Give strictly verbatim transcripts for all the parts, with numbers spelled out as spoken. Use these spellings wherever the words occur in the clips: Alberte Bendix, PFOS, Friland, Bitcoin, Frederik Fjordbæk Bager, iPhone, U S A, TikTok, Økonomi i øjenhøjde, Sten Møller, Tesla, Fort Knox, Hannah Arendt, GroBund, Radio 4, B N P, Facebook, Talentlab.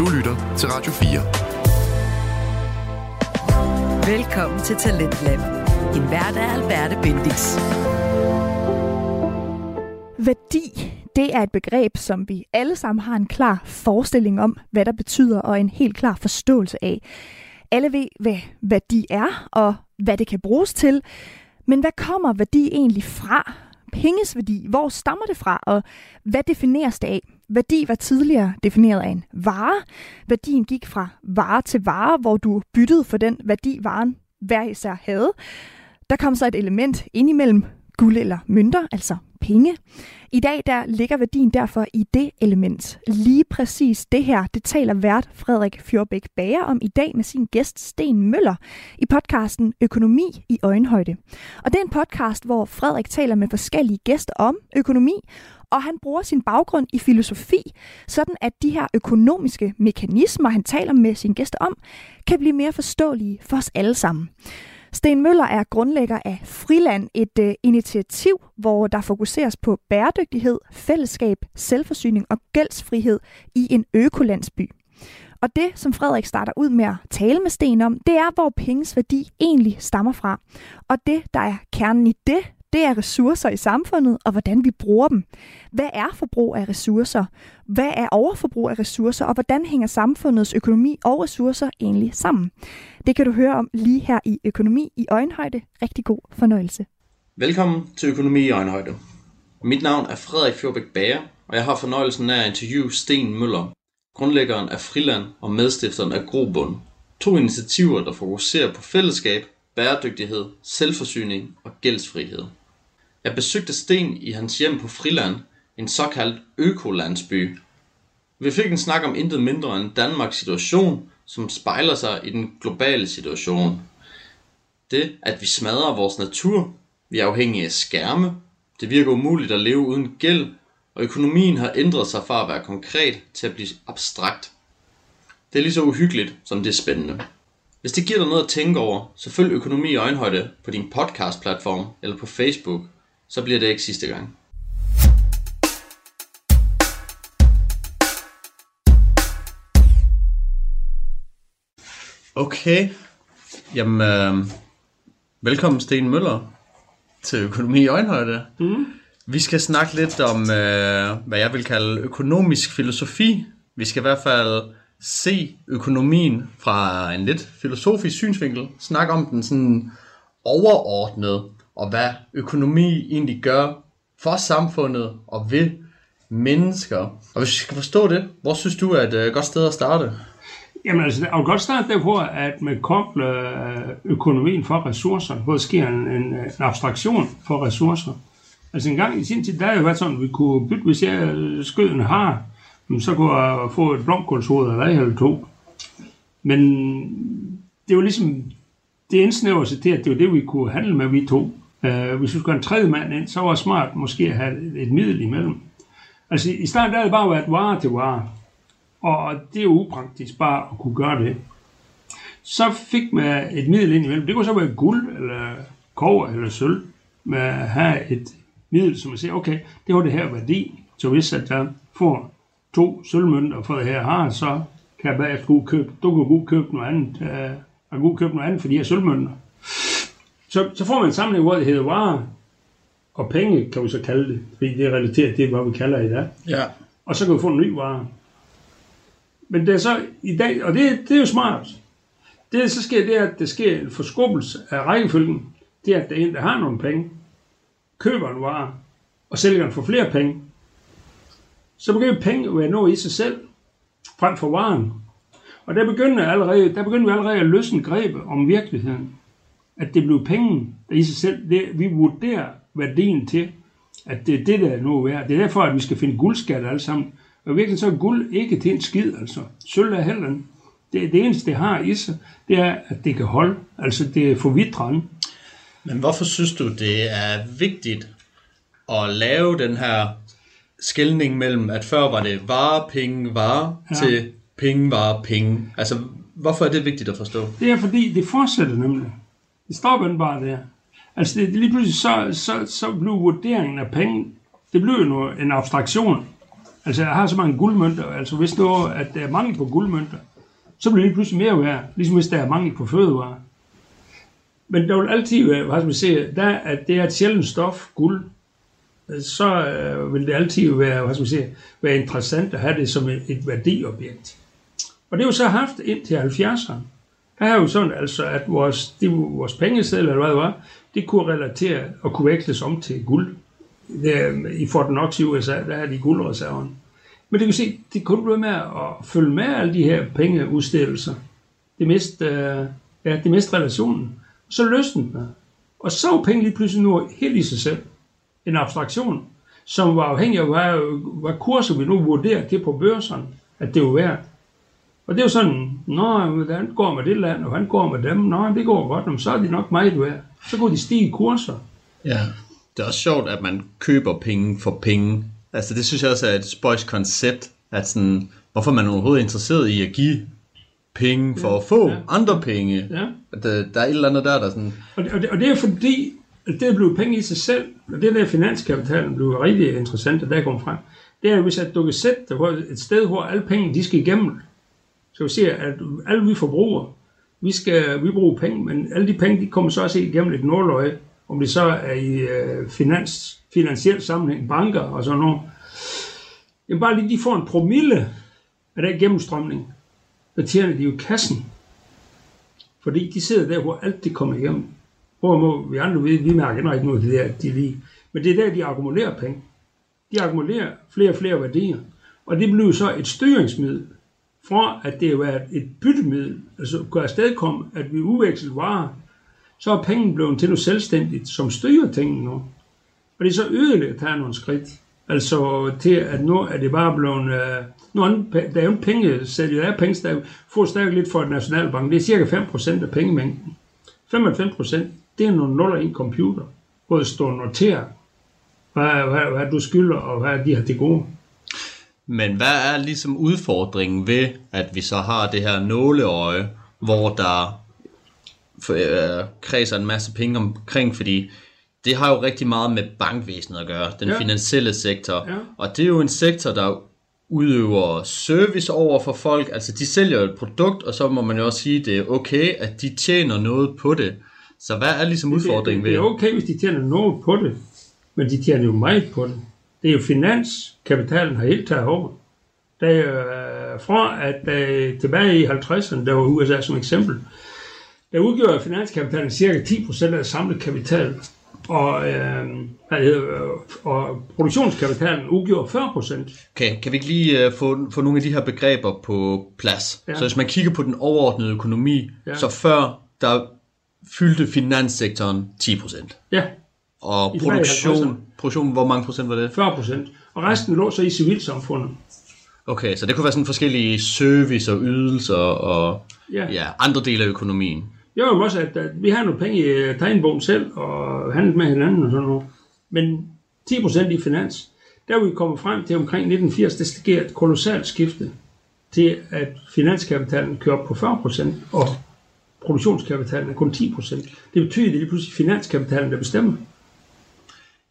Du lytter til Radio fire. Velkommen til Talentlab. Din vært er Alberte Bendix. Værdi, det er et begreb, som vi alle sammen har en klar forestilling om, hvad der betyder, og en helt klar forståelse af. Alle ved, hvad værdi er, og hvad det kan bruges til. Men hvad kommer værdi egentlig fra? Penges værdi, hvor stammer det fra, og hvad defineres det af? Værdi var tidligere defineret af en vare. Værdien gik fra vare til vare, hvor du byttede for den værdi, varen hver især havde. Der kom så et element indimellem guld eller mønter, altså penge. I dag der ligger værdien derfor i det element. Lige præcis det her, det taler vært Frederik Fjordbæk Bager om i dag med sin gæst Sten Møller i podcasten Økonomi i øjenhøjde. Og det er en podcast, hvor Frederik taler med forskellige gæster om økonomi, og han bruger sin baggrund i filosofi, sådan at de her økonomiske mekanismer, han taler med sine gæster om, kan blive mere forståelige for os alle sammen. Sten Møller er grundlægger af Friland, et øh, initiativ, hvor der fokuseres på bæredygtighed, fællesskab, selvforsyning og gældsfrihed i en økolandsby. Og det, som Frederik starter ud med at tale med Sten om, det er, hvor penges værdi egentlig stammer fra. Og det, der er kernen i det, det er ressourcer i samfundet og hvordan vi bruger dem. Hvad er forbrug af ressourcer? Hvad er overforbrug af ressourcer? Og hvordan hænger samfundets økonomi og ressourcer egentlig sammen? Det kan du høre om lige her i Økonomi i øjenhøjde. Rigtig god fornøjelse. Velkommen til Økonomi i øjenhøjde. Mit navn er Frederik Fjordbæk Bager, og jeg har fornøjelsen af at interviewe Sten Møller, grundlæggeren af Friland og medstifteren af GroBund. To initiativer, der fokuserer på fællesskab, bæredygtighed, selvforsyning og gældsfrihed. Jeg besøgte Sten i hans hjem på Friland, en såkaldt økolandsby. Vi fik en snak om intet mindre end Danmarks situation, som spejler sig i den globale situation. Det, at vi smadrer vores natur, vi er afhængige af skærme, det virker umuligt at leve uden gæld, og økonomien har ændret sig fra at være konkret til at blive abstrakt. Det er lige så uhyggeligt, som det er spændende. Hvis det giver dig noget at tænke over, så følg Økonomi i øjenhøjde på din podcastplatform eller på Facebook. Så bliver det ikke sidste gang. Okay. Jamen, øh, velkommen Sten Møller til Økonomi i øjenhøjde. Mm. Vi skal snakke lidt om, øh, hvad jeg vil kalde økonomisk filosofi. Vi skal i hvert fald se økonomien fra en lidt filosofisk synsvinkel. Snak om den sådan overordnet. Og hvad økonomi egentlig gør for samfundet og ved mennesker. Og hvis vi skal forstå det, hvor synes du er et godt sted at starte? Jamen altså, jeg vil godt starte der på, at man kobler økonomien for ressourcer, hvor der sker en, en, en abstraktion for ressourcer. Altså en gang i sin tid, der har jo været sådan, at vi kunne bytte, hvis jeg skød en har, så kunne jeg få et blomkålshoved eller eller to. Men det er jo ligesom, det indsnæver sig til, at det var det, vi kunne handle med, vi to. Uh, hvis du skulle en tredje mand ind, så var det smart måske at have et middel imellem. Altså i starten der havde det bare været vare til vare, og det er jo upraktisk bare at kunne gøre det. Så fik man et middel ind imellem. Det kunne så være guld, eller kobber eller sølv. Man have et middel, som man siger, okay, det var det her værdi. Så hvis jeg får to sølvmønter for det her har, så kan jeg bare kunne købe, du kan godt købe noget andet, og uh, godt købe noget andet for de her sølvmønter. Så, så får man en sammenhæng, hvor det hedder varer og penge, kan vi så kalde det, fordi det er relateret til, hvad vi kalder i dag. Ja. Og så kan vi få en ny vare. Men det er så i dag, og det, det er jo smart. Det der så sker, det er, at der sker en forskubbelse af rækkefølgen. Det er, at der er en, der har nogle penge, køber en vare, og sælger den for flere penge. Så begynder penge at være noget i sig selv, frem for varen. Og der begynder, allerede, der begynder vi allerede at løsne grebet om virkeligheden. At det blev penge, der i sig selv, det, vi vurderer værdien til, at det er det, der er nu værd. Det er derfor, at vi skal finde guldskatter alle sammen. Og virkelig så er guld ikke til en skid, altså. Sølv er heller ikke. Det, det eneste, det har i sig, det er, at det kan holde. Altså, det er forvitrende. Men hvorfor synes du, det er vigtigt at lave den her skelning mellem, at før var det vare, penge, vare, ja. Til penge, vare, penge? Altså, hvorfor er det vigtigt at forstå? Det er, fordi det fortsætter nemlig. Det stopper bare der. Altså det, det lige pludselig, så, så, så blev vurderingen af penge, det blev jo en abstraktion. Altså, jeg har så mange guldmønter. Altså, hvis det er, at der er mangel på guldmønter, så bliver det pludselig mere værd, ligesom hvis der er mangel på fødevarer. Men der vil altid være, hvad skal man sige, at det er et sjældent stof, guld, så vil det altid være, hvad skal man sige, være interessant at have det som et værdiobjekt. Og det er jo så haft indtil halvfjerdserne. Der er jo sådan, altså, at vores, det, vores pengesedler, eller hvad det var, det kunne relatere og kunne veksles om til guld. Det, i Fort Knox i U S A, der er de guldreserverne. Men det kan se, det kun blev med at følge med alle de her pengeudstedelser. Det mest, øh, ja, det mest relationen. Og så løsnede den. Og så var penge lige pludselig nu helt i sig selv. En abstraktion, som var afhængig af, hvad kurser vi nu vurderer det på børserne, at det var værd. Og det er jo sådan, nå, han går med det land, og han går med dem, nå, det går godt, men så er de nok meget værd. Så går de stige kurser. Ja, det er også sjovt, at man køber penge for penge. Altså det synes jeg også er et spøjs koncept, at sådan, hvorfor man overhovedet er interesseret i at give penge for ja, at få ja, andre penge. Ja. At, der er et eller andet der, der sådan... Og det, og det, og det er fordi, at det er blevet penge i sig selv, og det der finanskapitalen blev rigtig interessant, at der kom frem. Det er, hvis at du kan sætte et sted, hvor alle penge, de skal igennem. Så vi siger, at alle vi forbruger, vi skal vi bruger penge, men alle de penge, de kommer så også igennem et nåløje, om det så er i øh, finans, finansiel sammenhæng, banker og sådan noget. Jamen bare lige, de får en promille af den gennemstrømning, der tjener de jo kassen. Fordi de sidder der, hvor alt det kommer igennem. Hvorimod vi andre ved, vi mærker ikke noget af det der, de lige. Men det er der, de akkumulerer penge. De akkumulerer flere og flere værdier. Og det bliver så et styringsmiddel, fra at det var et byttemiddel, altså kunne afstedkomme, at vi udvekslede varer, så er penge blevet til noget selvstændigt, som styrer tingene nu. Og det er så yderligere at tage nogle skridt. Altså til, at nu er det bare blevet... Øh, nu er der jo en penge, så det er penge, der får stadig lidt for et nationalbank. Det er cirka fem procent af pengemængden. femoghalvfems procent, det er nogle nuller i en computer, hvor det står noteret, hvad, hvad, hvad du skylder, og hvad de har til gode. Men hvad er ligesom udfordringen ved, at vi så har det her nåleøje, hvor der øh, kredser en masse penge omkring, fordi det har jo rigtig meget med bankvæsenet at gøre, den ja. finansielle sektor. Ja. Og det er jo en sektor, der udøver service over for folk, altså de sælger et produkt, og så må man jo også sige, at det er okay, at de tjener noget på det. Så hvad er ligesom udfordringen ved det? Det er okay, hvis de tjener noget på det, men de tjener jo meget på det. Det er jo finanskapitalen har helt taget over. Der er øh, fra at øh, tilbage i halvtredserne, der var U S A som eksempel, der udgjorde finanskapitalen cirka ti procent af samlet kapital, og, øh, øh, og produktionskapitalen udgjorde fyrre procent. Okay, kan vi ikke lige øh, få, få nogle af de her begreber på plads? Ja. Så hvis man kigger på den overordnede økonomi, ja. så før der fyldte finanssektoren ti procent. Ja. Og produktion, produktion, hvor mange procent var det? fyrre procent. Og resten lå så i civilsamfundet. Okay, så det kunne være sådan forskellige service og ydelser og ja. Ja, andre dele af økonomien. Jo, også at, at vi har nogle penge i tegnebogen selv og handlet med hinanden og sådan noget. Men ti procent i finans, der er vi kommet frem til omkring nitten firs, der sker et kolossalt skifte til, at finanskapitalen kører op på fyrre procent og produktionskapitalen er kun ti procent. Det betyder, at det er pludselig finanskapitalen, der bestemmer.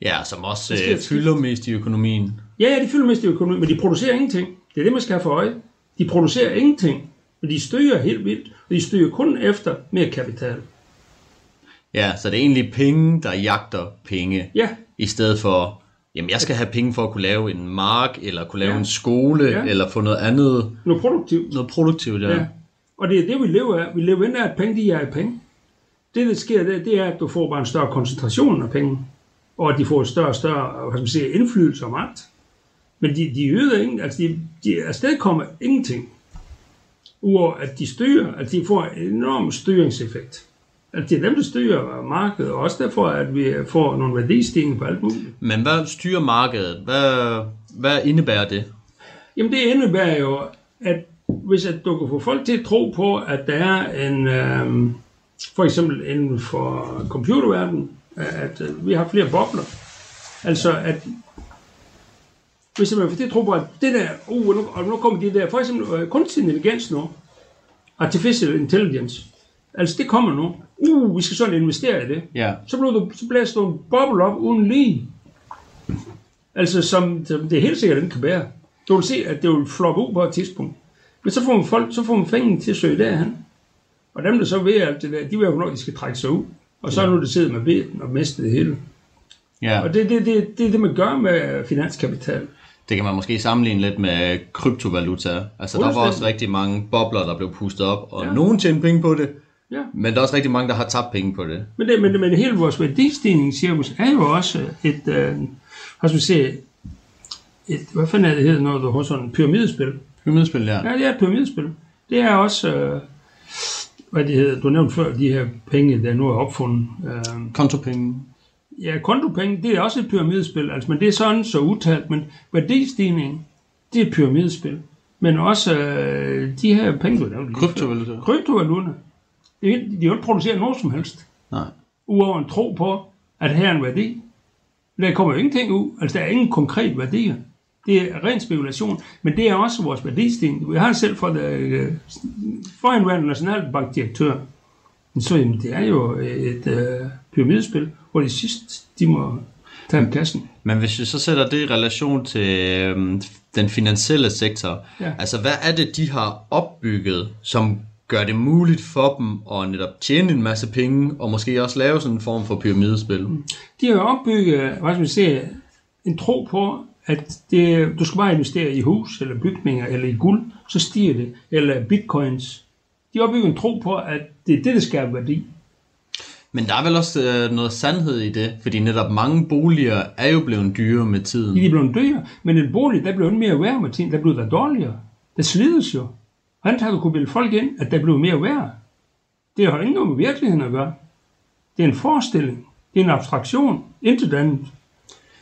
Ja, som også øh, fylder mest i økonomien. Ja, ja, de fylder mest i økonomien, men de producerer ingenting. Det er det, man skal have for øje. De producerer ingenting, men de styrer helt vildt, og de styrer kun efter mere kapital. Ja, så det er egentlig penge, der jagter penge. Ja. I stedet for, jamen jeg skal have penge for at kunne lave en mark, eller kunne lave ja. en skole, ja. eller få noget andet. Noget produktivt. Noget produktivt, ja. ja. Og det er det, vi lever af. Vi lever ind af, at penge, de er i penge. Det, der sker, det er, at du får bare en større koncentration af penge. Og de får større og større, hvad man siger, indflydelse og magt. Men de, de yder ingen, altså de, de afstedkommer ingenting. Udover at de styrer, at de får en enorm styringseffekt. At det er dem, der styrer markedet, og også derfor, at vi får nogle værdistigninger på alt muligt. Men hvad styrer markedet? Hvad, hvad indebærer det? Jamen det indebærer jo, at hvis at du kan få folk til at tro på, at der er en, øh, for eksempel inden for computerverdenen, at vi har flere bobler. Altså, at hvis man for det tror på, at det der, uh, nu, og nu kommer de der, for eksempel uh, kunstig intelligens nu, artificial intelligence, altså det kommer nu, uh, vi skal sådan investere i det, yeah. så bliver du, så blæser du en boble op uden lige, altså som, som det helt sikkert ikke kan bære. Du vil se, at det vil floppe ud på et tidspunkt. Men så får man folk, så får man fængen til at søge derhen. Og dem, der så ved alt det der, de ved jo, hvornår de skal trække sig ud. Og så er nu det sidder med beten og mistet det hele. Ja. Og det er det, det, det, det, man gør med finanskapital. Det kan man måske sammenligne lidt med kryptovaluta. Altså der var også rigtig mange bobler, der blev pustet op, og ja. Nogen tjente penge på det. Ja. Men der er også rigtig mange, der har tabt penge på det. Men, det, men, men hele vores værdistigningscirkus er jo også et, øh, hvad skal vi sige, et, hvad fanden er det hedder, når du har sådan en pyramidespil? Pyramidespil, ja. Ja, det er et pyramidespil. Det er også, øh, hvad det hedder, du nævnte før, de her penge, der nu er opfundet. Øh, Kontopenge. Ja, kontopenge, det er også et pyramidespil, altså, men det er sådan så utalt, men værdistigning, det er et pyramidespil. Men også øh, de her penge, du nævnte. Kryptovaluta. Kryptovaluta. De vil ikke producere noget som helst. Nej. Udover en tro på, at her er en værdi. Der kommer jo ingenting ud. Altså, der er ingen konkret værdier. Det er ren spekulation. Men det er også vores værdistigning. Vi har selv fra forhenværende nationalbankdirektør. Så jamen, det er jo et øh, pyramidespil, hvor de sidste, de må tage med kassen. Men hvis vi så sætter det i relation til øh, den finansielle sektor. Ja. Altså, hvad er det, de har opbygget, som gør det muligt for dem at netop tjene en masse penge, og måske også lave sådan en form for pyramidespil? De har jo opbygget, hvad skal vi sige, en tro på, at det, du skal bare investere i hus, eller bygninger, eller i guld, så stiger det, eller bitcoins. De har opbygget en tro på, at det er det, der skaber værdi. Men der er vel også noget sandhed i det, fordi netop mange boliger er jo blevet dyre med tiden. De er blevet dyre, men en bolig, der blev mere værd med tiden, der blev der dårligere. Der slides jo. Hvordan har du kunne bilde folk ind, at der blev mere værd? Det har ikke noget med virkeligheden at gøre. Det er en forestilling. Det er en abstraktion. Intet andet.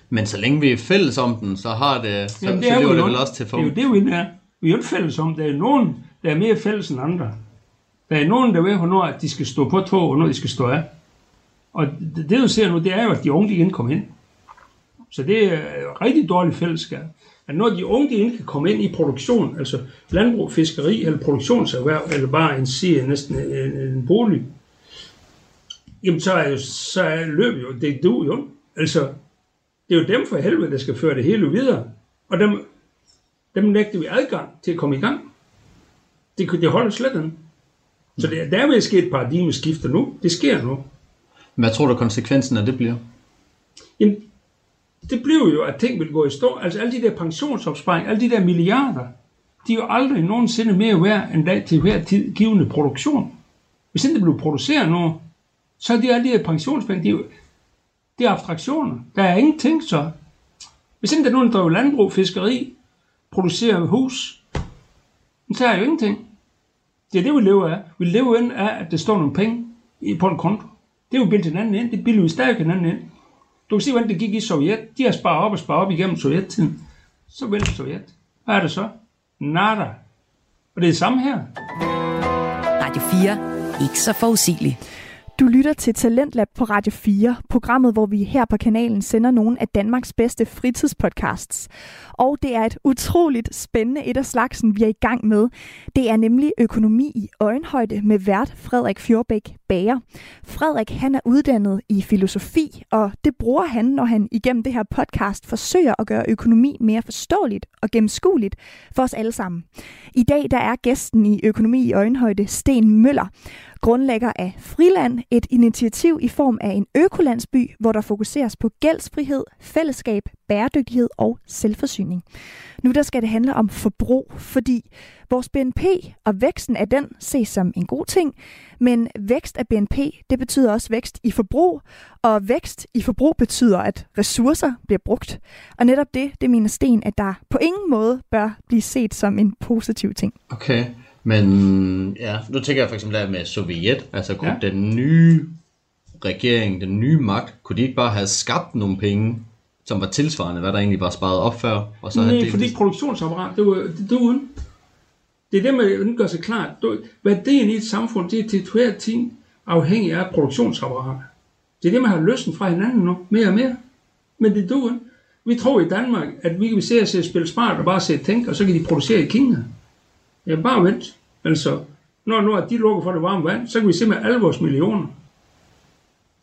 Men så længe vi er fælles om den, så har det, så, Jamen, det, så lever jo det jo vel også til form. Det er jo det, vi er. Vi er jo ikke fælles om. Der er nogen, der er mere fælles end andre. Der er nogen, der ved, hvornår de skal stå på tog, og hvornår de skal stå af. Og det, du ser nu, det er jo, at de unge ikke kommer ind. Så det er rigtig dårligt fællesskab. At når de unge ikke kan komme ind i produktion, altså landbrug, fiskeri eller produktionserhverv, eller bare en sige næsten en, en bolig, jamen så, er jo, så er løbet jo, det er du jo. Altså, det er jo dem for helvede, der skal føre det hele videre. Og dem, dem nægter vi adgang til at komme i gang. Det, det holder slet ikke. Så det, der vil ske et paradigmeskift nu. Det sker nu. Hvad tror du konsekvensen af det bliver? Jamen, det blev jo, at ting vil gå i stå. Altså alle de der pensionsopsparing, alle de der milliarder, de er jo aldrig nogensinde mere værd end dag til hver tid givende produktion. Hvis ikke det blev produceret nu, så er de alle de der pensionspenge, de er, jo, de er abstraktioner. Der er ingenting så. Hvis ikke der nu driver landbrug, fiskeri, producerer hus, så er der jo ingenting. Det er det, vi lever af. Vi lever ind af, at der står nogle penge på en konto. Det er jo bildet hinanden ind. Det bilder vi stadig hinanden ind. Du kan se, hvordan det gik i Sovjet. De har sparet op og sparet op igennem Sovjettiden. Så vælger Sovjet. Hvad er det så? Nada. Og det er det samme her. Radio fire. Ikke så forudsigeligt. Du lytter til Talentlab på Radio fire, programmet, hvor vi her på kanalen sender nogle af Danmarks bedste fritidspodcasts. Og det er et utroligt spændende et af slagsen, vi er i gang med. Det er nemlig Økonomi i øjenhøjde med vært Frederik Fjordbæk Bager. Frederik, han er uddannet i filosofi, og det bruger han, når han igennem det her podcast forsøger at gøre økonomi mere forståeligt og gennemskueligt for os alle sammen. I dag der er gæsten i Økonomi i øjenhøjde Sten Møller, grundlægger af Friland, et initiativ i form af en økolandsby, hvor der fokuseres på gældsfrihed, fællesskab, bæredygtighed og selvforsyning. Nu der skal det handle om forbrug, fordi vores B N P og væksten af den ses som en god ting, men vækst af B N P, det betyder også vækst i forbrug, og vækst i forbrug betyder, at ressourcer bliver brugt. Og netop det, det mener Sten, at der på ingen måde bør blive set som en positiv ting. Okay. Men ja, nu tænker jeg for eksempel der med Sovjet, altså kunne ja. den nye regering, den nye magt, kunne de ikke bare have skabt nogle penge, som var tilsvarende, hvad der egentlig var sparet op før? Og så nej, fordi produktionsapparat, det var det, det uden. Det er det, man gør sig klart. Værdien i et samfund, det er til hver ting afhængig af produktionsapparatet. Det er det, man har løsten fra hinanden nu, mere og mere. Men det er uden. Vi tror i Danmark, at vi kan se at spille smart og bare se tænke, og så kan de producere i Kina. Ja, bare vent. Altså, når, når de lukker for det varme vand, så kan vi se med alle vores millioner.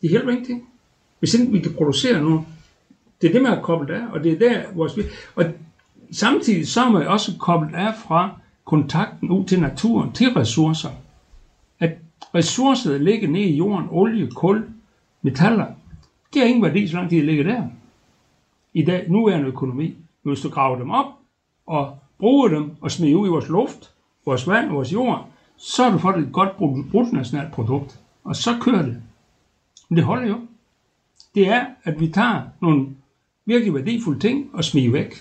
Det hjælper ingenting. Hvis ikke vi kan producere noget. Det er det, man har koblet af, og det er der vores... Og samtidig så er man også koblet af fra kontakten ud til naturen, til ressourcer. At ressourcerne ligger nede i jorden, olie, kul, metaller, det har ingen værdi, så langt de ligger der. I dag, nu er en økonomi, hvis du graver dem op og bruger dem og smider ud i vores luft, vores vand, vores jord, så har du fået et godt bruttonationalt produkt, og så kører det. Men det holder jo. Det er, at vi tager nogle virkelig værdifulde ting og smider væk.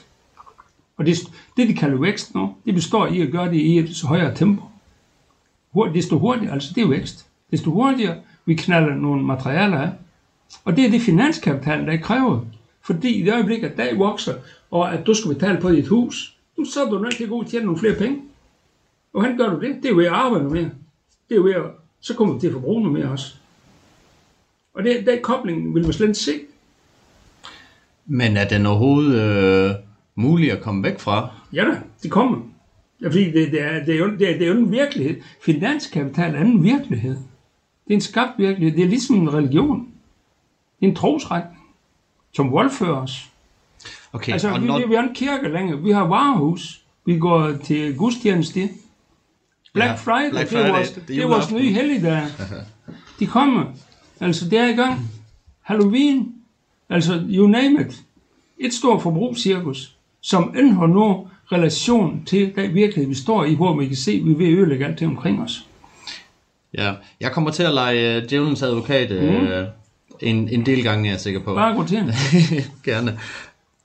Og det, det de kalder vækst nu, det består i at gøre det i et højere tempo. Desto hurtigere, altså det er vækst. Desto hurtigere vi knalder nogle materialer af. Og det er det finanskapitalen, der kræver. Fordi i det øjeblik, at dag vokser, og at du skal betale på dit hus, så er du nødt til at gå ud og tjene nogle flere penge. Og hvordan gør du det? Det er jo ved at arbejde mere. Det er ved at, så kommer du til at forbruge noget mere også. Og det, den kobling vil man slet ikke se. Men er den overhovedet øh, mulig at komme væk fra? Ja da, det kommer. Ja, fordi det, det, er, det, er jo, det, er, det er jo en virkelighed. Finanskapital er en virkelighed. Det er en skabt virkelighed. Det er ligesom en religion. Det er en trosretning, som voldfører os. Okay, altså, og vi, når... vi har en kirke længere. Vi har varehus. Vi går til gudstjeneste. Black, ja, Friday, Black Friday, det er vores, det, det er vores nye helligdag. De kommer. Altså, det er i gang. Halloween. Altså, you name it. Et stort forbrugscirkus, som indholder nu relation til den virkelighed, vi står i, hvor vi kan se, at vi er ved at ødelægge alt det omkring os. Ja, jeg kommer til at lege uh, djævelens advokat uh, mm. en, en del gange, jeg er sikker på. Bare gå til. Gerne.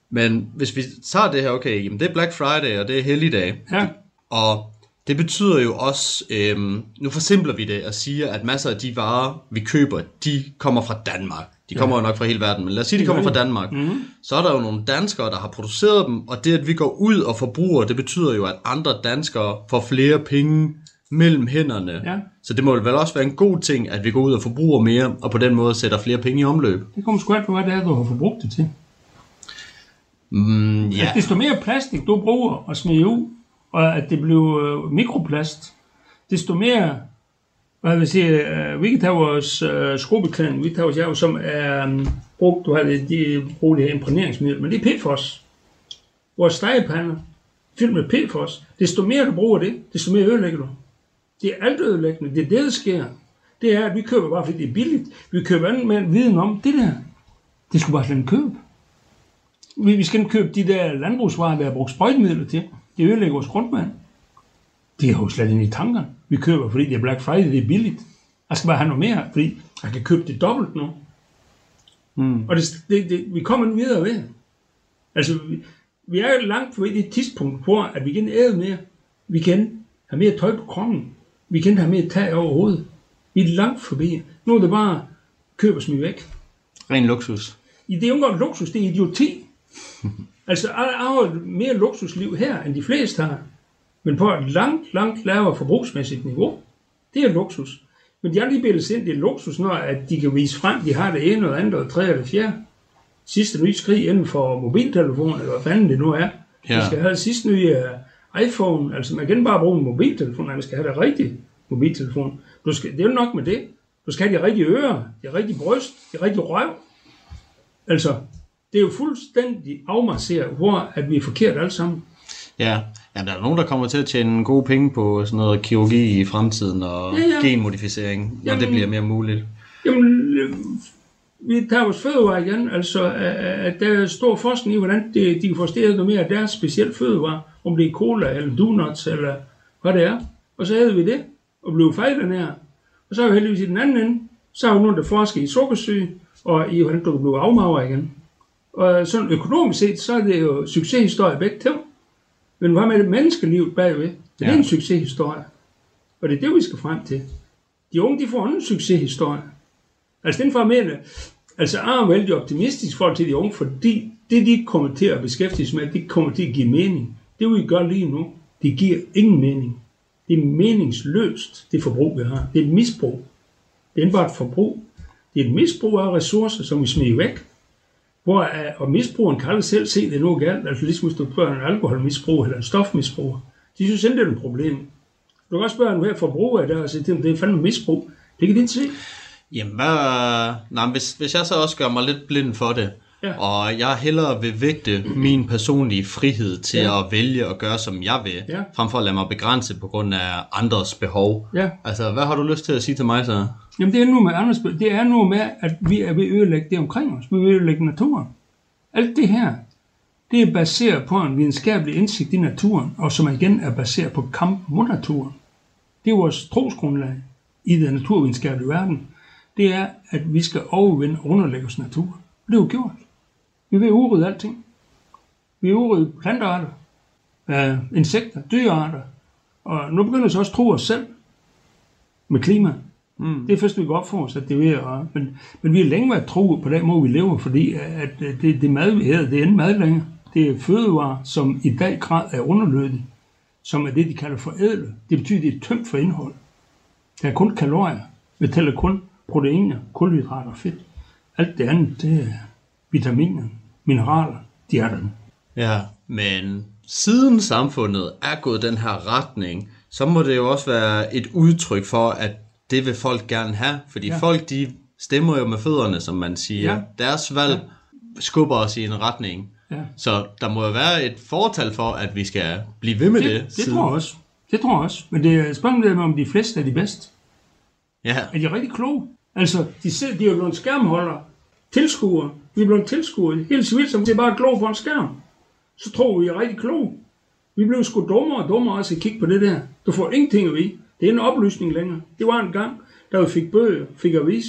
Men hvis vi tager det her, okay, jamen det er Black Friday, og det er helligdag. Ja. Og det betyder jo også, øhm, nu forsimpler vi det og siger, at masser af de varer, vi køber, de kommer fra Danmark. De kommer ja. jo nok fra hele verden, men lad os sige, de kommer fra Danmark. Mm-hmm. Så er der jo nogle danskere, der har produceret dem, og det, at vi går ud og forbruger, det betyder jo, at andre danskere får flere penge mellem hænderne. Ja. Så det må vel også være en god ting, at vi går ud og forbruger mere, og på den måde sætter flere penge i omløb. Det kommer sgu af på, hvad det er, du har forbrugt det til. Mm, ja. Desto mere plastik, du bruger og smider ud, og at det bliver mikroplast, desto mere, hvad vil jeg sige, vi kan tage vores øh, skrubeklædning, vi tager vores jæv, som er um, brugt, du har det, de bruger det her imprægneringsmiddel, men det er P F O S. Vores stegepander, fyldt med P F O S, desto mere du bruger det, desto mere ødelægger du. Det er alt ødelæggende, det er det, der sker. Det er, at vi køber bare, fordi det er billigt, vi køber andet med viden om det der. Det skulle bare slet ikke købe. Vi, vi skal ikke købe de der landbrugsvarer, der har brugt sprøjtemidler til. Det ødelægger vores grundvand. Det er jo slet ikke i tankerne. Vi køber, fordi det er Black Friday, det er billigt. Jeg skal bare have noget mere, fordi jeg kan købe det dobbelt nu. Mm. Og det, det, det, vi kommer videre ved. Altså, vi, vi er jo langt fra et tidspunkt, hvor at vi kan æde mere. Vi kan have mere tøj på kroppen. Vi kan have mere tag over hovedet. Vi er langt forbi. Nu er det bare, køber smid væk. Ren luksus. I det er jo ikke engang luksus, det er idioti. Altså, alle har et mere luksusliv her, end de fleste har. Men på et langt, langt lavere forbrugsmæssigt niveau. Det er luksus. Men de har lige bildet ind, det er luksus, når at de kan vise frem, de har det ene, og andet, og tredje, og fjerde. Sidste nye skrig inden for mobiltelefoner, eller hvad fanden det nu er. Ja. Man skal have det sidste nye uh, iPhone. Altså, man kan bare bruge en mobiltelefon, man skal have det rigtige mobiltelefon. Du skal, det er jo nok med det. Du skal have de rigtige ører, de rigtige bryst, de rigtige røv. Altså... Det er jo fuldstændig afmarseret, hvor at vi er forkert alle sammen. Ja. ja, der er nogen, der kommer til at tjene gode penge på sådan noget kirurgi i fremtiden og ja, ja. genmodificering, når det bliver mere muligt. Jamen, vi tager vores fødevarer igen. Altså, at der er stor forskning i, hvordan de, de kan forstille noget mere af deres specielle fødevarer, om det er cola eller donuts eller hvad det er. Og så havde vi det og blev fejlet her. Og så er vi heldigvis i den anden ende, så har vi nogen, der forsker i sukkersyge og i, hvordan du kan blive afmagret igen. Og sådan økonomisk set, så er det jo succeshistorie begge til. Men hvad med det menneskeliv bagved? Det er ja. en succeshistorie. Og det er det, vi skal frem til. De unge, de får en succeshistorie. Altså den formelle, altså er vældig optimistisk for til de unge, fordi det, de kommer til at beskæftige sig med, det kommer til at give mening. Det, vi gør lige nu, det giver ingen mening. Det er meningsløst, det forbrug, vi har. Det er et misbrug. Det er ikke bare et forbrug. Det er et misbrug af ressourcer, som vi smider væk. Hvor, og misbrugeren kan aldrig selv se det nu galt, altså ligesom hvis du prøver en alkoholmisbrug eller en stofmisbrug. De synes ikke, det er et problem. Du kan også spørge en hver forbruger af det og sige til dem, det er fandme misbrug. Det kan de ikke se. Jamen, hvad... Nej, hvis, hvis jeg så også gør mig lidt blind for det, Ja. Og jeg hellere vil vægte min personlige frihed til ja. at vælge og gøre, som jeg vil, ja. frem for at lade mig begrænse på grund af andres behov. Ja. Altså, hvad har du lyst til at sige til mig så? Jamen, det er noget med, andres, det er noget med at vi er ved at ødelægge det omkring os. Vi er ved at ødelægge naturen. Alt det her, det er baseret på en videnskabelig indsigt i naturen, og som igen er baseret på kamp mod naturen. Det er vores trosgrundlag i den naturvidenskabelige verden. Det er, at vi skal overvinde og underlægge os naturen. Og det er jo gjort. Vi vil udrydde alting. Vi vil udrydde plantearter, øh, insekter, dyrearter. Og nu begynder vi så også at tro os selv med klima. Mm. Det er først, vi går op for os, at det vil. Men, men vi er længe været troet på den måde, vi lever, fordi at det, det mad, vi hedder, det er ikke mad længere. Det er fødevarer, som i dag grad er underlødige, som er det, de kalder for ædle. Det betyder, det er tømt for indhold. Der er kun kalorier. Vi tæller kun proteiner, kulhydrater og fedt. Alt det andet, det er vitaminer, mineraler, de er der. Ja, men siden samfundet er gået den her retning, så må det jo også være et udtryk for, at det vil folk gerne have. Fordi ja. folk, de stemmer jo med fødderne, som man siger. Ja. Deres valg ja. skubber os i en retning. Ja. Så der må jo være et fortal for, at vi skal blive ved med det. Det, det tror jeg også. Det tror jeg også. Men det er spørgsmålet om de fleste er de bedste. Ja. Er de rigtig kloge? Altså, de, sidder, de er jo blevet skærmholdere, tilskuere. Vi er blevet tilskuere. Helt civilt, som det er bare kloge for en skærm. Så tror vi, er rigtig kloge. Vi blev sgu dummere og dummere også at kigge på det der. Du får ingenting at vide. Det er en oplysning længere. Det var en gang, da vi fik bøger, fik avis.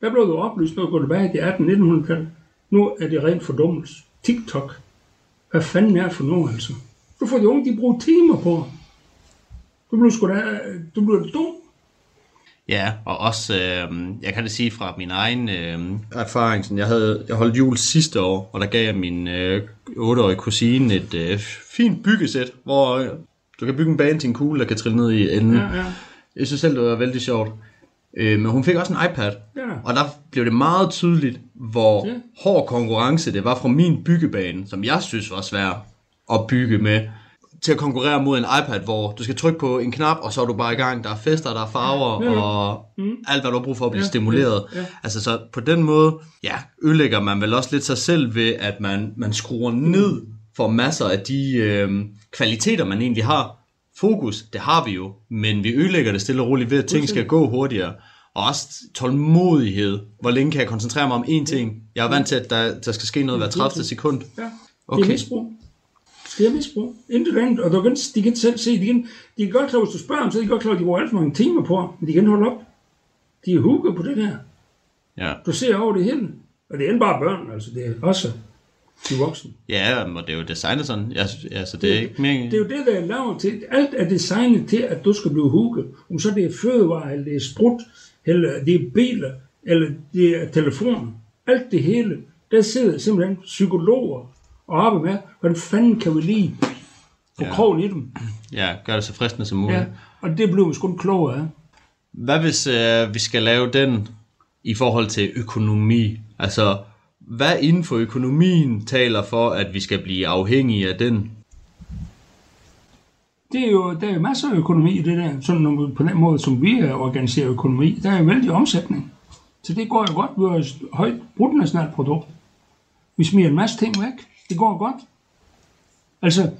Der blev du oplyst, når du går tilbage til atten hundrede nitten hundrede-tallet. Nu er det rent fordummelse. TikTok. Hvad fanden er det for noget, altså? Du får de unge, de bruger timer på. Du blev sgu da, du blev dum. Ja, og også, øh, jeg kan det sige fra min egen øh, erfaring, sådan, jeg, havde, jeg holdt jul sidste år, og der gav jeg min øh, otteårige kusine et øh, fint byggesæt, hvor øh, du kan bygge en bane til en kugle, der kan trille ned i enden. Ja, ja. Jeg synes selv, det var vældig sjovt. Øh, men hun fik også en iPad, ja. og der blev det meget tydeligt, hvor ja. hård konkurrence det var fra min byggebane, som jeg synes var svær at bygge med, til at konkurrere mod en iPad, hvor du skal trykke på en knap, og så er du bare i gang. Der er fester, der er farver, ja, ja, ja. og mm. alt, hvad du har brug for at blive ja, stimuleret. Ja, ja. Altså, så på den måde, ja, ødelægger man vel også lidt sig selv ved, at man, man skruer ned for masser af de øh, kvaliteter, man egentlig har. Fokus, det har vi jo, men vi ødelægger det stille og roligt ved, at ting skal gå hurtigere. Og også tålmodighed. Hvor længe kan jeg koncentrere mig om én ting? Jeg er vant til, at der, der skal ske noget hver tredive sekund. Ja, det er misbrug. Det er misbrug. Intet andet. Og kan, de kan selv se, de kan, de kan godt klare, hvis du spørger dem, så er de godt klare, at de bruger alt for mange timer på, men de kan holde op. De er hooket på det der. Ja. Du ser over det hele. Og det er ikke bare børn, altså det er også de voksne. Ja, men det er jo designet sådan. Ja, altså, det, er det, ikke mere... det er jo det, der er lavet til. Alt er designet til, at du skal blive hooket. Om så det er fødevarer, eller det er sprut, eller det er biler, eller det er telefoner. Alt det hele. Der sidder simpelthen psykologer, og oppe med, hvordan fanden kan vi lige få ja. krogen i dem? Ja, gør det så fristende som muligt. Ja, og det bliver vi sgu klogere af. Hvad hvis øh, vi skal lave den i forhold til økonomi? Altså, hvad inden for økonomien taler for, at vi skal blive afhængige af den? Det er jo, der er jo masser af økonomi i det der, sådan på den måde, som vi organiserer økonomi. Der er jo vældig omsætning. Så det går jo godt ved vores højt bruttonationalt produkt. Vi smider en masse ting væk. Det går godt. Altså,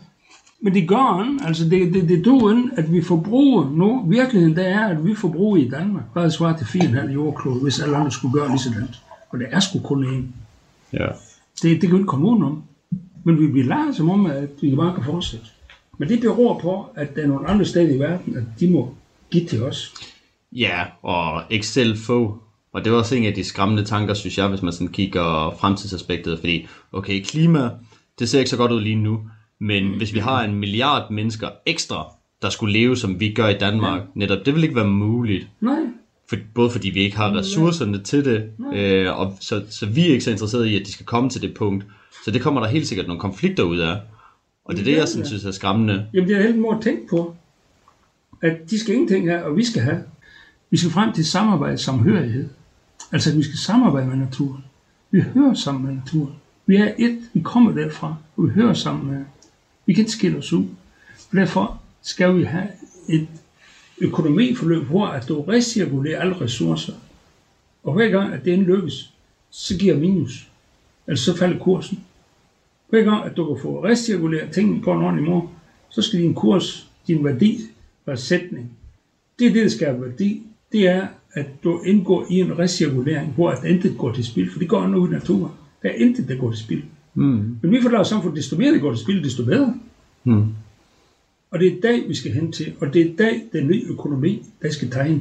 men det gør ikke. Altså, det, det, det duer ikke, at vi forbruger nu. Virkeligheden der er, at vi forbruger i Danmark. Bare svarer til fire komma fem jordklode, hvis alle andre skulle gøre lige sådan. Og det er sgu kun én. Ja. Det, det kan jo ikke komme udenom. Men vi bliver lært som om, at vi bare kan fortsætte. Men det beror på, at der er nogle andre steder i verden, at de må give til os. Ja, og ikke selv få. Og det var også en af de skræmmende tanker, synes jeg, hvis man sådan kigger fremtidsaspektet, fordi okay, klima, det ser ikke så godt ud lige nu, men mm. hvis vi har en milliard mennesker ekstra, der skulle leve, som vi gør i Danmark, ja. netop, det vil ikke være muligt. Nej. For, både fordi vi ikke har ressourcerne Nej. til det, øh, og så, så vi er ikke så interesserede i, at de skal komme til det punkt. Så det kommer der helt sikkert nogle konflikter ud af, og det er det, jeg sådan, synes er skræmmende. Jamen det er helt måde at tænke på, at de skal ingenting have, og vi skal have. Vi skal frem til samarbejde, samhørighed. Altså, at vi skal samarbejde med naturen. Vi hører sammen med naturen. Vi er et, vi kommer derfra, og vi hører sammen med. Vi kan ikke skille os ud. Derfor skal vi have et økonomiforløb, hvor at du recirkulerer alle ressourcer. Og hver gang, at det lykkes, så giver minus. Ellers så falder kursen. Hver gang, at du kan få recirkuleret tingene på en ordentlig måde, så skal din kurs, din værdi være sætning. Det er det, der skaber værdi. Det er, at du indgår i en recirkulering, hvor at intet går til spil, for det går nu i naturen. Der er intet, der går til spil. Mm. Men vi får lavet samfundet, desto mere det går til spil, desto bedre. Mm. Og det er i dag, vi skal hen til, og det er i dag, den nye økonomi, der skal tegne.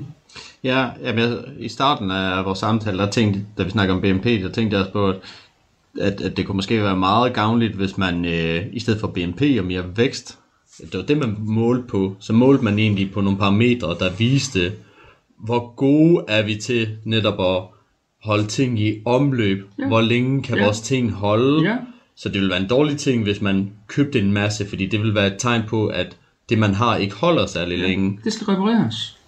Ja, jamen, i starten af vores samtale, der tænkte, da vi snakker om B N P, der tænkte jeg også på, at, at det kunne måske være meget gavnligt, hvis man øh, i stedet for B N P og mere vækst, det var det, man målte på, så målte man egentlig på nogle parametre, der viste, hvor gode er vi til netop at holde ting i omløb, ja. Hvor længe kan ja. Vores ting holde, ja. Så det ville være en dårlig ting, hvis man købte en masse, fordi det ville være et tegn på, at det man har ikke holder særlig ja. Længe. Det skal repareres.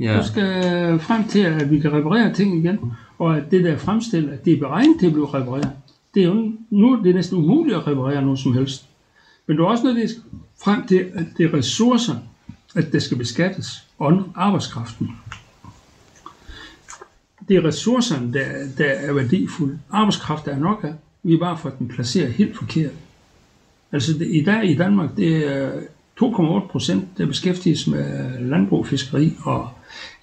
Ja. Du skal frem til, at vi kan reparere ting igen, og at det der fremstiller, at det er beregnet til at blive repareret. Det er jo nu, det er næsten umuligt at reparere noget som helst. Men du er også nødt til frem til, at det er ressourcer, at det skal beskattes, og arbejdskraften. Det er ressourcerne, der, der er værdifulde. Arbejdskraft der er nok af. Vi er bare for, at den placerer helt forkert. Altså det, i dag i Danmark, det er to komma otte procent, der beskæftiges med landbrug, fiskeri og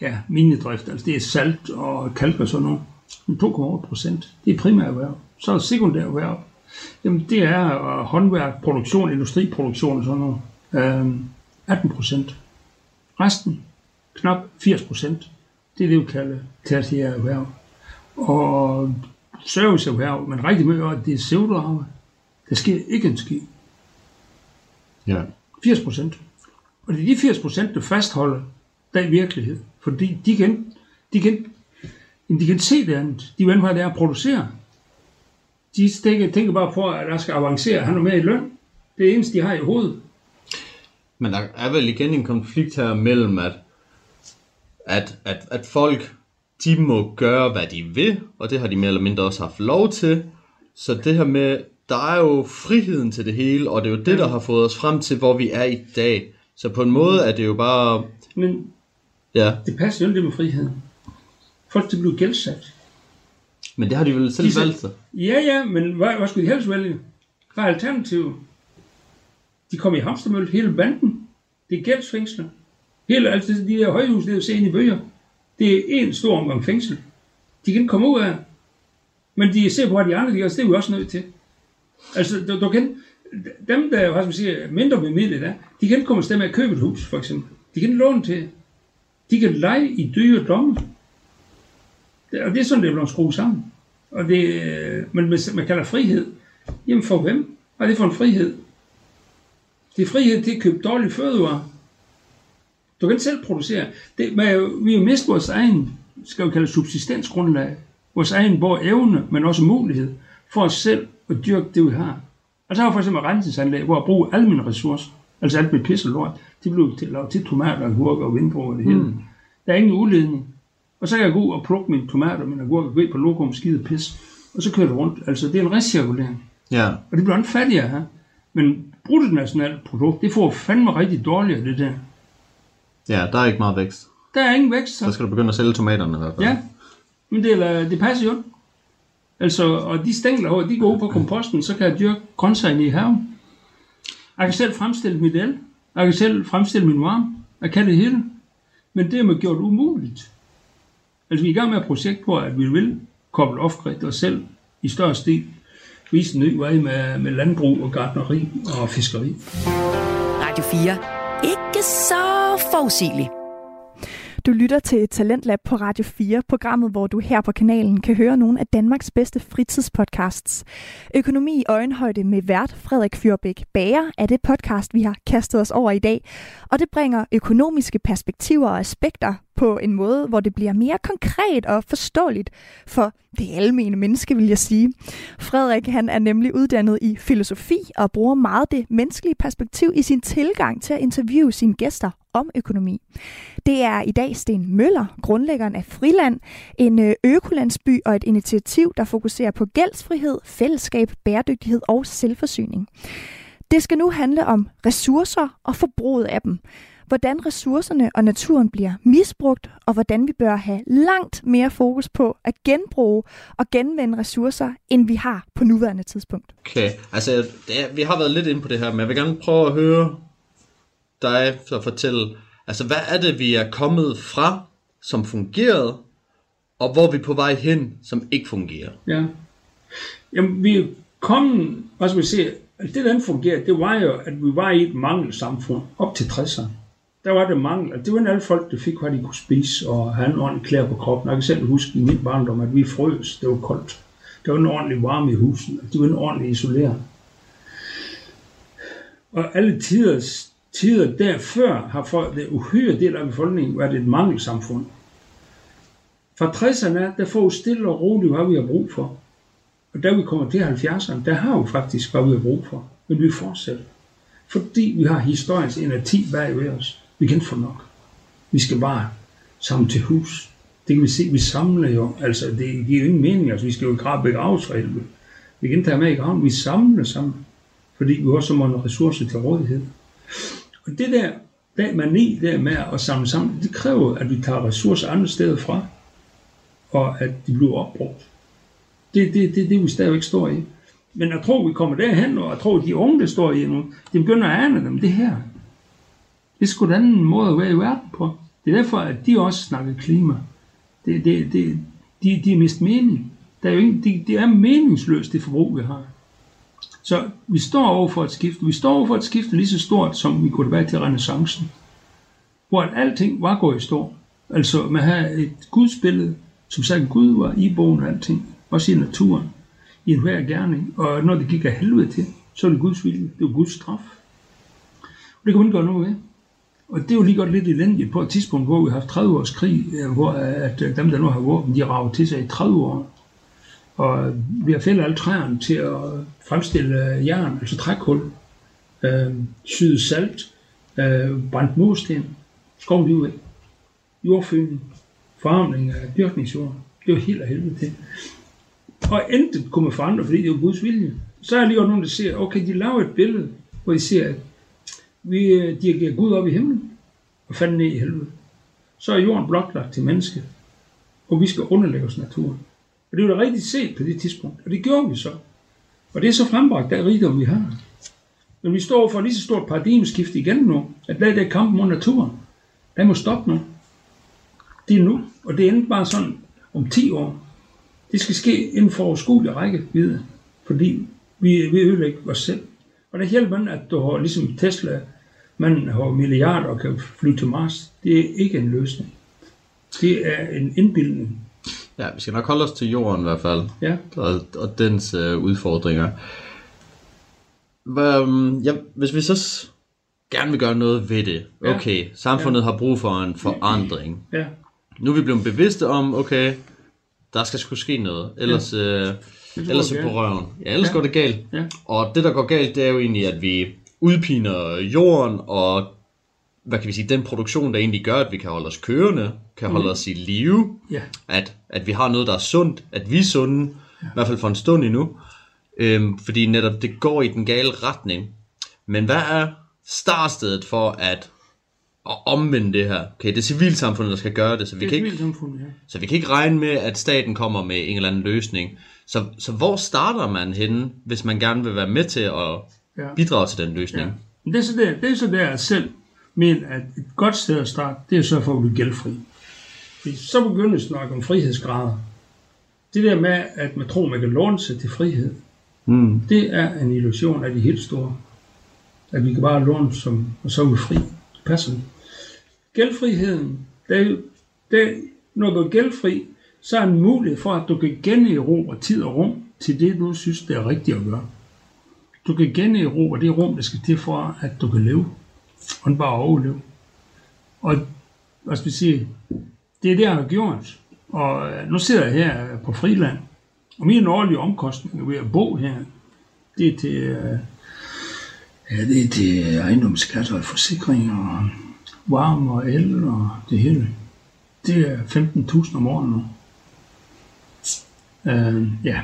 ja, minedrift. Altså det er salt og kalk og sådan noget. Men to komma otte procent, det er primære erhverv. Så er det sekundære erhverv. Jamen det er håndværk, produktion, industriproduktion og sådan noget. Øhm, atten procent. Resten, knap firs procent, det er det, vi kalder tertiære erhverv. Og serviceerhverv, men rigtig meget af det er pseudoerhverv. Der sker ikke en skid. Ja. firs procent. Og det er de firs procent, der fastholder den virkelighed. Fordi de kan, de kan, de kan se det andet. De ved, hvad det er at producere. De tænker, tænker bare på, at der skal avancere og have noget mere i løn. Det er eneste, de har i hovedet. Men der er vel igen en konflikt her mellem, at, at, at, at folk de må gøre, hvad de vil, og det har de mere eller mindre også haft lov til. Så det her med, der er jo friheden til det hele, og det er jo det, der har fået os frem til, hvor vi er i dag. Så på en måde er det jo bare... Men ja. Det passer jo ikke med friheden. Folk, de bliver gældsat. Men det har de vel selv de valgt sig? Ja, ja, men hvad, hvad skulle de helst vælge? Hvad er alternativet? De kom i hamstermølle, hele banden. Det er gældsfængsler. Hele, altså de der højhus, det er jo set i bøger. Det er en stor omgang fængsel. De kan ikke komme ud af. Men de ser på, at de andre, de gør, det er vi også nødt til. Altså, du, du kan, dem, der jo siger, mindre bemidlet er, de kan ikke komme afsted med at købe et hus, for eksempel. De kan låne til. De kan lege i dyre domme. Og det er sådan, det er blevet skruet sammen. Og det, men man kalder frihed. Jamen for hvem? Hvad er det for en frihed? Det er frihed til at købe dårlige fødevarer. Du kan selv producere. Det, man, vi har mistet vores egen, skal vi kalde subsistensgrundlag, vores egen både evne, men også mulighed, for os selv at dyrke det, vi har. Og så har vi for eksempel rensningsanlæg, hvor at bruge alle mine ressourcer, altså alt mit pis og lort, de blev til, lavet til tomater, agurker og vindbrug og det hele. Mm. Der er ingen udledning. Og så kan jeg gå ud og plukke mine tomater, mine agurker, gå ind på lokum, skide pis, og så kører det rundt. Altså det er en recirkulering. Yeah. Og det bliver en fattigere her. Men bruttonationalt produkt, det får fandme rigtig dårligere, det der. Ja, der er ikke meget vækst. Der er ingen vækst. Så, så skal du begynde at sælge tomaterne i hvert fald. Ja, men det, det passer jo. Altså, og de stængler over, de går ud på komposten, så kan jeg dyrke grøntsager i haven. Jeg kan selv fremstille mit el. Jeg kan selv fremstille min varme. Jeg kan det hele. Men det er man gjort umuligt. Altså, vi er i gang med et projekt på, at vi vil koble off-grid og selv i større stil vise en ny vej med, med landbrug og gartneri og fiskeri. Radio fire. Ikke så forudsigelig. Du lytter til Talentlab på Radio fire, programmet, hvor du her på kanalen kan høre nogle af Danmarks bedste fritidspodcasts. Økonomi i øjenhøjde med vært Frederik Fjordbæk Bager er det podcast, vi har kastet os over i dag. Og det bringer økonomiske perspektiver og aspekter på en måde, hvor det bliver mere konkret og forståeligt for det almene menneske, vil jeg sige. Frederik, han er nemlig uddannet i filosofi og bruger meget det menneskelige perspektiv i sin tilgang til at interviewe sine gæster om økonomi. Det er i dag Sten Møller, grundlæggeren af Friland, en økolandsby og et initiativ, der fokuserer på gældsfrihed, fællesskab, bæredygtighed og selvforsyning. Det skal nu handle om ressourcer og forbruget af dem. Hvordan ressourcerne og naturen bliver misbrugt, og hvordan vi bør have langt mere fokus på at genbruge og genvende ressourcer, end vi har på nuværende tidspunkt. Okay, altså det, vi har været lidt inde på det her, men jeg vil gerne prøve at høre dig og fortælle, altså hvad er det, vi er kommet fra, som fungerede, og hvor er vi på vej hen, som ikke fungerer? Ja, jamen vi kom, hvad skal vi sige, det der fungerede, det var jo, at vi var i et mangelsamfund op til tresserne. Der var det mangel, og det var en alle folk, der fik, hvad de kunne spise, og havde en ordentlig klær på kroppen. Jeg kan selv huske i min barndom, at vi frøs, det var koldt. Der var en ordentlig varme i husen, og det var en ordentlig isoleret. Og alle tiders, tider derfør har folk, det uhyre del af befolkningen, været et mangelsamfund. Fra tresserne, der får vi stille og roligt, hvad vi har brug for. Og da vi kommer til halvfjerdserne, der har vi faktisk, hvad vi har brug for. Men vi fortsætter. Fordi vi har historiens energi bag ved os. Vi kan få nok. Vi skal bare samle til hus. Det kan vi se, vi samler jo. Altså, det giver ingen mening. Altså, vi skal jo grave begravelseshjælp. Vi kan tage med i graven. Vi samler sammen. Fordi vi også må have ressourcer til rådighed. Og det der, der mani der med at samle sammen, det kræver, at vi tager ressourcer andre steder fra. Og at de bliver opbrugt. Det er det, det, det, vi stadigvæk står i. Men jeg tror, vi kommer derhen, og jeg tror, de unge, der står i nu, de begynder at ane dem, det her. Det er sgu en anden måde at være i verden på. Det er derfor, at de også snakker klima. Det, det, det, de, de er mest mening. Der er jo ikke, det, det er meningsløst, det forbrug, vi har. Så vi står over for et skifte. Vi står over for et skifte lige så stort, som vi kunne være til renæssancen. Hvor alting var gået i stå. Altså, man havde et gudsbillede, som sagde, Gud var i bogen og alting. Også i naturen, i enhver gerning. Og når det gik af helvede til, så var det Guds vilje, det var Guds straf. Og det kan man ikke gøre noget ved. Og det er jo lige godt lidt elendigt på et tidspunkt, hvor vi har haft tredive års krig, hvor at dem, der nu har våben, de har ravet til sig i tredive år. Og vi har fældet alle træerne til at fremstille jern, altså trækhul, øh, syde salt, øh, brændt mursten, skoven lige væk, jordfyning, forarmning af dyrkningsjorden. Det var helt af helvede til. Og intet kunne man forandre, fordi det er Guds vilje. Så er lige nogen, der siger, okay, de laver et billede, hvor de siger, at vi dirigerer Gud op i himlen, og fanden ned i helvede. Så er jorden blotlagt til mennesket, og vi skal underlægge os naturen. Og det var da rigtigt set på det tidspunkt, og det gjorde vi så. Og det er så frembragt af rigdom, vi har. Men vi står for lige så stort paradigmeskift igen nu, at der er kampen mod naturen. Den må stoppe nu. Det er nu, og det endte bare sådan om ti år. Det skal ske inden for overskuelig rækkevidde, fordi vi, vi ødelægger os selv. Og det hjælper man, at du har, ligesom Tesla, man har milliarder og kan flyve til Mars. Det er ikke en løsning. Det er en indbildning. Ja, vi skal nok holde os til jorden i hvert fald, ja. og, og dens øh, udfordringer. Hva, ja, hvis vi så gerne vil gøre noget ved det, okay, ja. samfundet ja. har brug for en forandring. Ja. Nu er vi blevet bevidste om, okay, der skal sgu ske noget, ellers, ja. øh, ellers er på røven. Ja, ellers ja. går det galt. Ja. Og det, der går galt, det er jo egentlig, at vi udpiner jorden, og hvad kan vi sige, den produktion, der egentlig gør, at vi kan holde os kørende, kan holde mm. os i live, ja. at, at vi har noget, der er sundt, at vi er sunde, ja. i hvert fald for en stund endnu, øhm, fordi netop det går i den gale retning. Men hvad er startstedet for at og omvende det her? Okay, det er civilsamfundet, der skal gøre det, så vi, det kan ikke, ja. så vi kan ikke regne med, at staten kommer med en eller anden løsning. Så, så hvor starter man henne, hvis man gerne vil være med til at ja. bidrage til den løsning? Ja. Det er så der, det er så der jeg selv mener, at et godt sted at starte, det er så for at blive gældfri. Fordi så begynder vi at snakke om frihedsgrader. Det der med, at man tror, man kan låne sig til frihed, mm. det er en illusion af de helt store. At vi kan bare låne, som, og så er vi fri. Det passer det. Gældfriheden, der, der, når du er gældfri, så er en mulighed for, at du kan generobre tid og rum til det, du synes, det er rigtigt at gøre. Du kan generobre det rum, der skal til for, at du kan leve, og bare overleve. Og hvad skal vi sige, det er det, jeg har gjort. Og nu sidder jeg her på Friland, og mine årlige omkostninger ved at bo her, det er til, ja, det er til ejendomsskat og forsikringer og varme og el og det hele. Det er femten tusind om året nu. Øh, ja.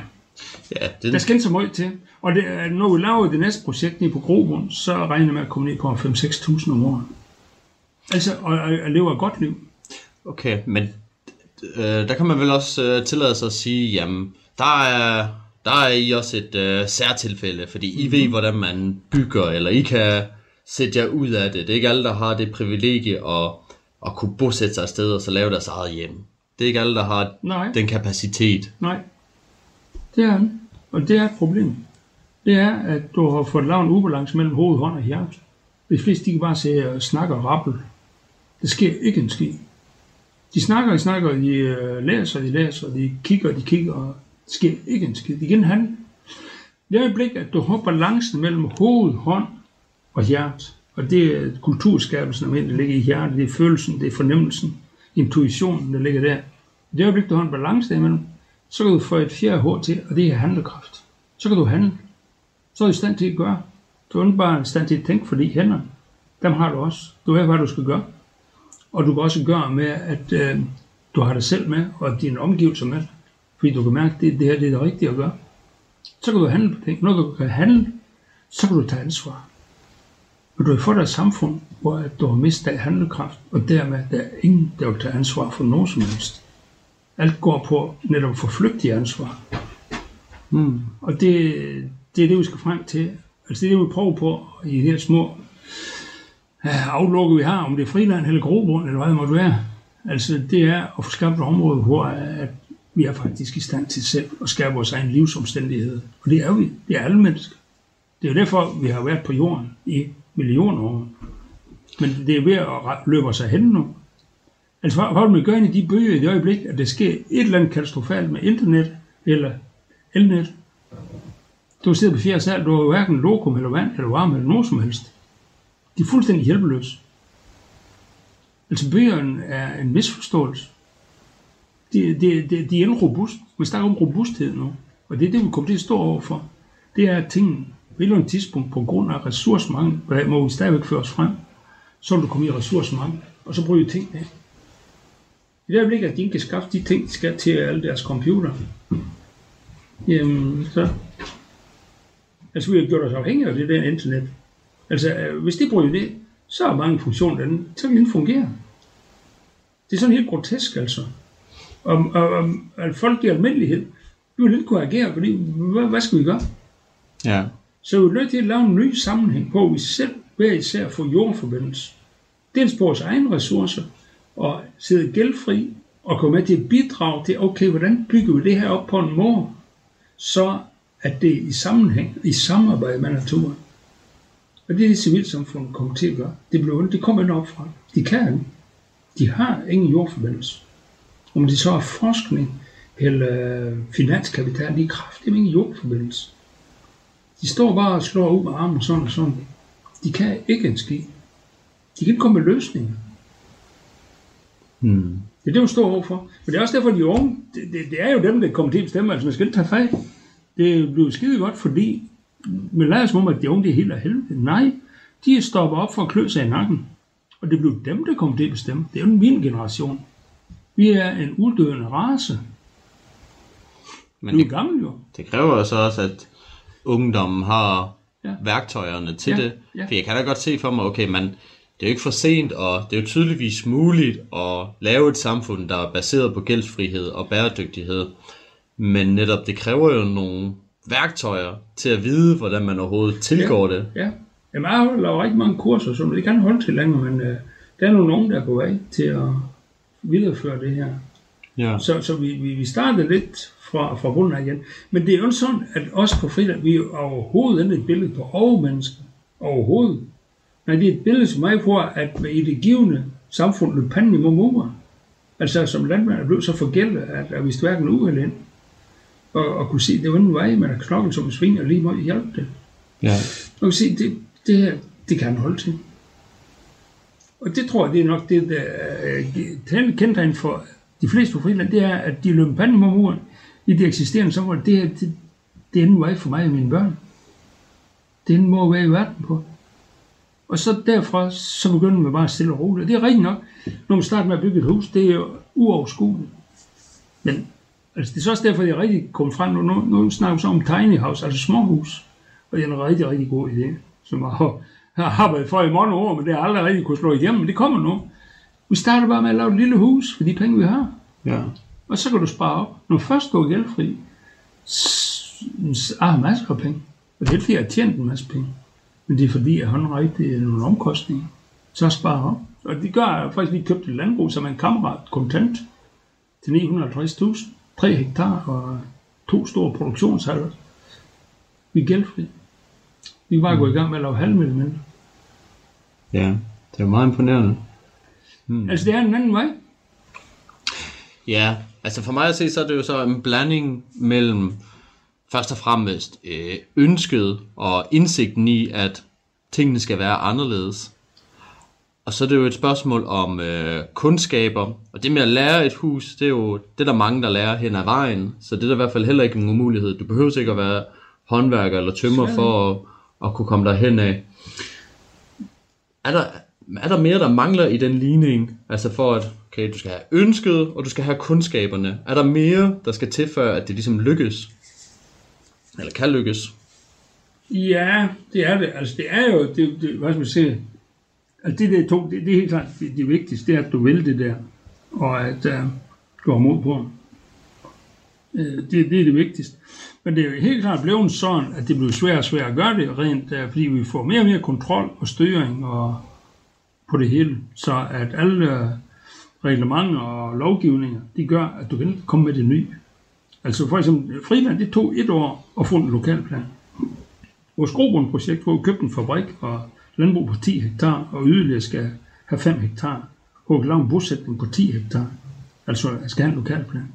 ja det... Der skal ikke så meget til. Og det, når vi laver det næste projekt nede på GroBund, så regner jeg med at komme ned på fem til seks tusind om året. Altså, og, og, og lever et godt liv. Okay, men øh, der kan man vel også øh, tillade sig at sige, jamen, der er, der er I også et øh, særtilfælde, fordi I mm. ved, hvordan man bygger, eller I kan sætte jer ud af det. Det er ikke alle, der har det privilegie at, at kunne bosætte sig afsted og så lave deres eget hjem. Det er ikke alle, der har Nej. Den kapacitet. Nej, det er den. Og det er et problem. Det er, at du har fået lavet en ubalance mellem hoved, hånd og hjerte. De fleste, de kan bare sige og snakke og rappel. Det sker ikke en skid. De snakker og snakker, de læser og de læser, de kigger og de kigger, og det sker ikke en skid. De kan handle. Det er et blik, at du har balancen mellem hoved, hånd og hjerte. Og det er kulturskabelsen, der ligger i hjertet. Det er følelsen, det er fornemmelsen, intuitionen, der ligger der. Det er et blik, du har en balance imellem. Så kan du få et fjerde H til, og det er handlekraft. Så kan du handle. Så er du i stand til at gøre. Du er ikke bare i stand til at tænke, fordi hænder, dem har du også. Du ved, hvad du skal gøre. Og du kan også gøre med, at øh, du har dig selv med, og dine omgivelser med. Fordi du kan mærke, at det, det her det er det rigtige at gøre. Så kan du handle på ting. Når du kan handle, så kan du tage ansvar. Og du har fået dig et samfund, hvor at du har mistet handlekraft, og dermed der er ingen, der vil tage ansvar for noget som helst. Alt går på netop at forflygtige ansvar. Mm. Og det... Det er det, vi skal frem til. Altså det er det, vi prøver på i de her små aflukker, vi har, om det er Friland eller GroBund, eller hvad det måtte være. Altså det er at få skabt et område, hvor at vi er faktisk i stand til selv at skabe vores egen livsomstændighed. Og det er vi. Det er alle mennesker. Det er jo derfor, vi har været på jorden i millioner år. Men det er ved at løbe os af hende nu. Altså hvad vil man gøre i de bøger i det øjeblik, at der sker et eller andet katastrofalt med internet eller elnet? Du sidder på fjerde sal, du har hverken lokum eller vand eller varme eller noget som helst. De er fuldstændig hjælpeløse. Altså bøgerne er en misforståelse. De, de, de, de er ikke robust. Man snakker om robusthed nu, og det er det, vi kommer til at stå overfor. Det er, at tingene på et eller andet tidspunkt, på grund af ressourcemangel, og der må vi stadigvæk føre os frem, så vil du komme i ressourcemangel, og så bruger vi tingene af. I det øjeblik, at de ikke kan skaffe de ting, de skal til alle deres computer, jamen så... Altså, vi har gjort os afhængige af det der internet. Altså, hvis de bruger det, så er mange funktioner derinde, så vil det fungere. Det er sådan helt grotesk, altså. Og, og, og at folk i almindelighed, vi vil ikke kunne agere, fordi hvad, hvad skal vi gøre? Ja. Så vi er nødt til at lave en ny sammenhæng på, vi selv hver især får jordforbindelse. Dels på vores egne ressourcer, og sidde gældfri, og komme med til at bidrage til, okay, hvordan bygger vi det her op på en måde, så at det er i sammenhæng, i samarbejde med naturen. Og det er det civilsamfundet kommer til at gøre. Det bliver ondt, det kommer ind op fra. De kan ikke. De har ingen jordforbindelse. Om de så har forskning eller finanskapital, de er kraftigt ingen jordforbindelse. De står bare og slår ud med armen og sådan og sådan. De kan ikke en skid. De kan ikke komme med løsninger. Hmm. Det er det, vi står overfor. Men det er også derfor, de unge, det, det, det er jo dem, der kommer til at bestemme, altså man skal ikke tage fejl. Det blev skide godt, fordi man lader som om, at de unge er helt af helvede. Nej, de stopper op for at klø sig i nakken. Og det blev dem, der kom til at bestemme. Det er jo min generation. Vi er en uddøende race. Men det, gammel, jo. Det kræver så også, at ungdommen har ja. værktøjerne til ja. det. Ja. For jeg kan da godt se for mig, okay, man, det er jo ikke for sent, og det er jo tydeligvis muligt at lave et samfund, der er baseret på gældsfrihed og bæredygtighed. Men netop, det kræver jo nogle værktøjer til at vide, hvordan man overhovedet tilgår ja, det. Ja, jamen, jeg laver ikke mange kurser, så det kan holde til længere, men øh, der er nogle unge, der er på vej til at videreføre det her. Ja. Så, så vi, vi, vi startede lidt fra, fra bunden af igen. Men det er jo sådan, at også på Friland, vi er overhovedet ikke et billede på overmennesker. Overhovedet. Men det er et billede, som jeg prøver, at i det givende samfund løb panden imod muren. Altså, som landmand er blevet så forgældet, at der er vist hverken uheld ind. Og, og kunne se, det var ingen vej, man har knoklet som en sving, og lige må hjælpe det. Ja. Og kunne se, det, det her, det kan han holde til. Og det tror jeg, det er nok det, der er kendetegn for de fleste på Friland, det er, at de løber panden mod muren i det eksisterende samfund. Det her, det, det er ingen vej for mig og mine børn. Det er ingen måde at være i verden på. Og så derfra, så begynder man bare at stille og roligt. Det er rigtigt nok, når man starter med at bygge et hus, det er jo uoverskueligt. Men altså, det er så også derfor, at jeg rigtig kom frem, nu, nu, nu snakker vi så om tiny house, altså småhus. og det er en rigtig, rigtig god idé, som jeg har arbejdet for i mange år, men det har aldrig rigtig kunne slå igennem, men det kommer nu. Vi starter bare med at lave et lille hus for de penge, vi har. Ja. Og så kan du spare op. Når først du er gældfri, så har jeg masser af penge. Og det er ikke fordi, jeg har tjent en masse penge. Men det er fordi, at håndrigtigt er nogle omkostninger. Så sparer op. Og det gør, jeg faktisk lige købte et landbrug, som er en kammerat kontant til ni hundrede og halvtreds tusind. Tre hektar og to store produktionshaller. Vi er gældfri. Vi kan bare gå i gang med at lave halvmillimeter. Ja, det er meget imponerende. Hmm. Altså det er en anden vej. Ja, altså for mig at se, så er det jo så en blanding mellem først og fremmest øh, ønsket og indsigten i, at tingene skal være anderledes. Og så er det jo et spørgsmål om øh, kundskaber. Og det med at lære et hus, det er jo det, der mange, der lærer hen ad vejen. Så det er der i hvert fald heller ikke en umulighed. Du behøver ikke at være håndværker eller tømrer for at, at kunne komme derhen af. Er der, er der mere, der mangler i den ligning? Altså for at okay, du skal have ønsket, og du skal have kundskaberne. Er der mere, der skal til, før at det ligesom lykkes? Eller kan lykkes? Ja, det er det. Altså det er jo, det, det, hvad skal man sige... Altså det der to, det, det er helt klart det, det vigtigste, det er, at du vil det der, og at uh, du har mod på uh, det. Det er det vigtigste. Men det er jo helt klart blevet sådan, at det bliver svært og svært at gøre det rent, uh, fordi vi får mere og mere kontrol og styring og på det hele, så at alle uh, reglementer og lovgivninger, de gør, at du kan komme med det nye. Altså for eksempel Friland, det tog et år at få en lokalplan. Vores GroBund-projekt, hvor vi købte en fabrik og landbrug på ti hektar, og yderligere skal have fem hektar, og lave en bosætning på ti hektar, altså skal have en lokalplan.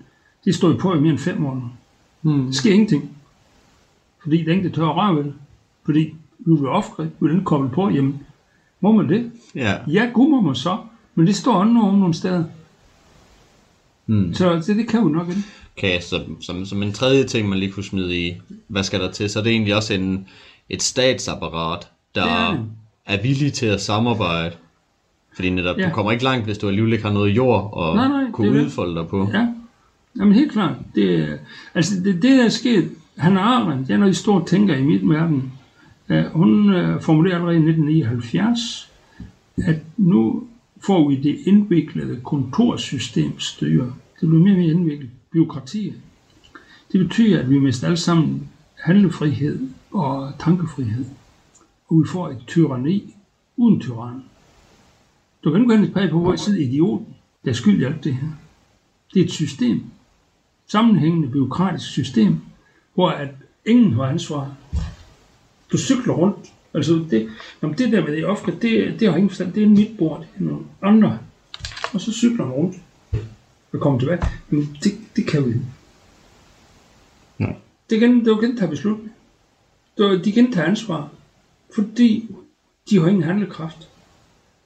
Det står jo på i mere end fem måneder. Mm. Det sker ingenting, fordi det ikke tør at røre ved det, fordi nu vil ofre, vil den komme på, jamen, må man det? Yeah. Ja, gud må man så, men det står andet om nogle steder. Mm. Så, så det kan jo nok ikke. Okay, så som, som en tredje ting, man lige kunne smide i, hvad skal der til, så er det egentlig også en, et statsapparat, der yeah. er villige til at samarbejde. Fordi netop, ja. Du kommer ikke langt, hvis du alligevel ikke har noget jord og nej, nej, kunne udfolde dig på. Ja, jamen helt klart. Det, altså det, det der er sket, Hannah Arendt, jeg er noget stor tænker i mit verden. Hun øh, formulerede allerede i nitten nioghalvfjerds, at nu får vi det indviklede kontorsystemstyre. Det bliver mere og mere indviklet byråkrati. Det betyder, at vi mister alle sammen handlefrihed og tankefrihed. Og vi får et tyranni uden tyran. Du kan ikke hente pege på, hvor jeg sidder idioten, der er skyld i alt det her. Det er et system. Sammenhængende bureaukratisk system, hvor at ingen har ansvar. Du cykler rundt. Altså det, jamen det der med det ofte, det, det har ingen forstand. Det er mit bord, det er nogle andre. Og så cykler man rundt. Og kommer tilbage. Men det, det kan vi ikke. Nej. Det kan du ikke tage beslutning. Du, de kan ikke tage ansvar. Fordi de har ingen handlekraft.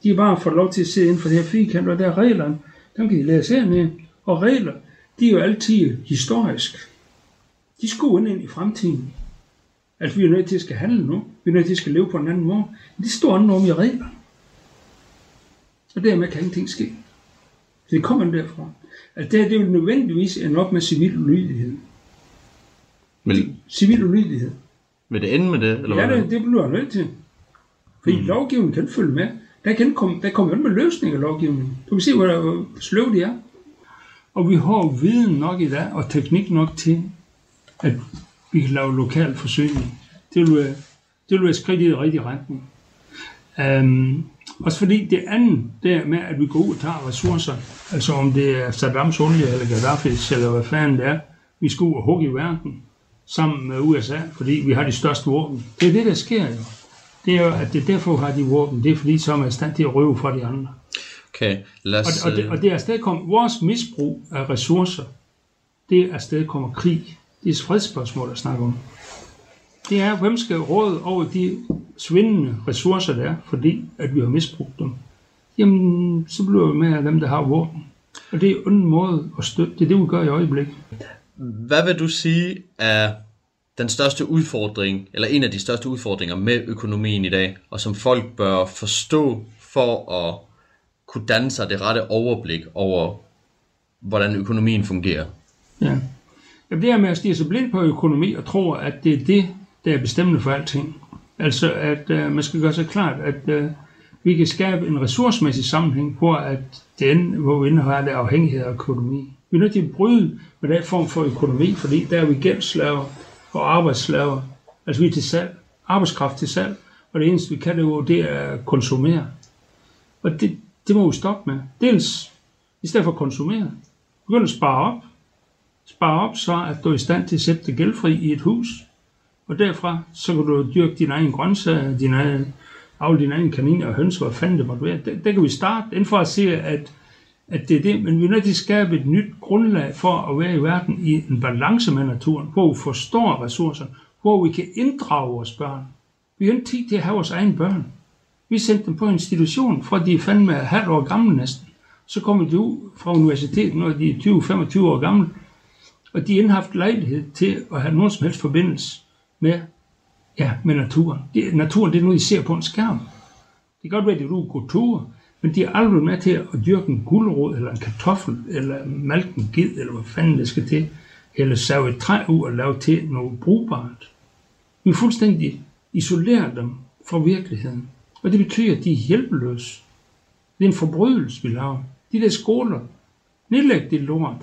De har bare fået lov til at sidde inden for det her firkant, og der er reglerne, dem kan de læse hernede. Og regler, de er jo altid historisk. De skulle ind i fremtiden. Altså vi er nødt til at skal handle nu, vi er nødt til at skal leve på en anden måde. Men det står andet om i regler. Og dermed kan ingenting ske. Så det kommer derfra. Altså det her, det er jo nødvendigvis en op med civil ulydighed. Men... Civil ulydighed. Vil det ende med det? Eller ja, hvad? Det, det bliver jeg nødt til. Fordi mm. lovgivningen kan følge med. Der kan komme, der kommer med løsninger af lovgivningen. Du kan se, hvor, der, hvor sløv det er. Og vi har viden nok i dag, og teknik nok til, at vi kan lave lokal forsyning. Det vil være, det vil være skridt i den rigtige retning. Um, også fordi det andet, der med, at vi går ud og tager ressourcer, altså om det er Saddams olie, eller Gaddafis, eller hvad fanden det er, vi skal ud og hugge i verden. Sammen med U S A, fordi vi har de største våben. Det er det, der sker jo. Det er jo, at det er derfor, vi har de våben. Det er fordi, så er man i stand til at røve fra de andre. Okay, lad os... Og, og, det, og det er afstedkommet... Vores misbrug af ressourcer, det er afstedkommet krig. Det er et fredsspørgsmål, der snakker om. Det er, hvem skal råde over de svindende ressourcer, der er, fordi at vi har misbrugt dem. Jamen, så bliver vi med af dem, der har våben. Og det er en måde at støtte. Det er det, vi gør i øjeblikket. Hvad vil du sige er den største udfordring, eller en af de største udfordringer med økonomien i dag, og som folk bør forstå for at kunne danne sig det rette overblik over, hvordan økonomien fungerer? Ja, det er med at stige så blind på økonomi og tror, at det er det, der er bestemmende for alting. Altså at øh, man skal gøre sig klart, at øh, vi kan skabe en ressourcemæssig sammenhæng, hvor at den, hvor vi indholder det afhængighed af økonomi. Vi er nødt til at bryde med den form for økonomi, fordi der er vi gældslaver og arbejdsslaver. Altså vi er til salg, arbejdskraft til salg, og det eneste vi kan det jo, det er at konsumere. Og det, det må vi stoppe med. Dels i stedet for at konsumere, begynd at spare op. Spare op så, at du er i stand til at sætte dig gældfri i et hus. Og derfra, så kan du dyrke dine egne grøntsager, dine egne, avle dine egne kaniner og høns, hvad fanden det måtte være. Der, der kan vi starte, inden for at sige, at, at det er det. Men vi er nødt til at skabe et nyt grundlag for at være i verden i en balance med naturen, hvor vi forstår ressourcer, hvor vi kan inddrage vores børn. Vi har en tid til at have vores egne børn. Vi sendte dem på en institution, fra de er fandme halvt år gamle næsten. Så kommer de ud fra universitetet, når de er tyve til femogtyve år gamle, og de har ikke haft lejlighed til at have nogen som helst forbindelse med, ja, med naturen. Det, naturen, det er noget, I ser på en skærm. Det kan godt være, at du er kultur, men de er aldrig med til at dyrke en gulerod, eller en kartoffel, eller malke en ged, eller hvad fanden det skal til, eller save et træ ud og lave til noget brugbart. Vi fuldstændig isolerer dem fra virkeligheden, og det betyder, at de er hjælpeløse. Det er en forbrydelse, vi laver. De der skoler, nedlæg det lort.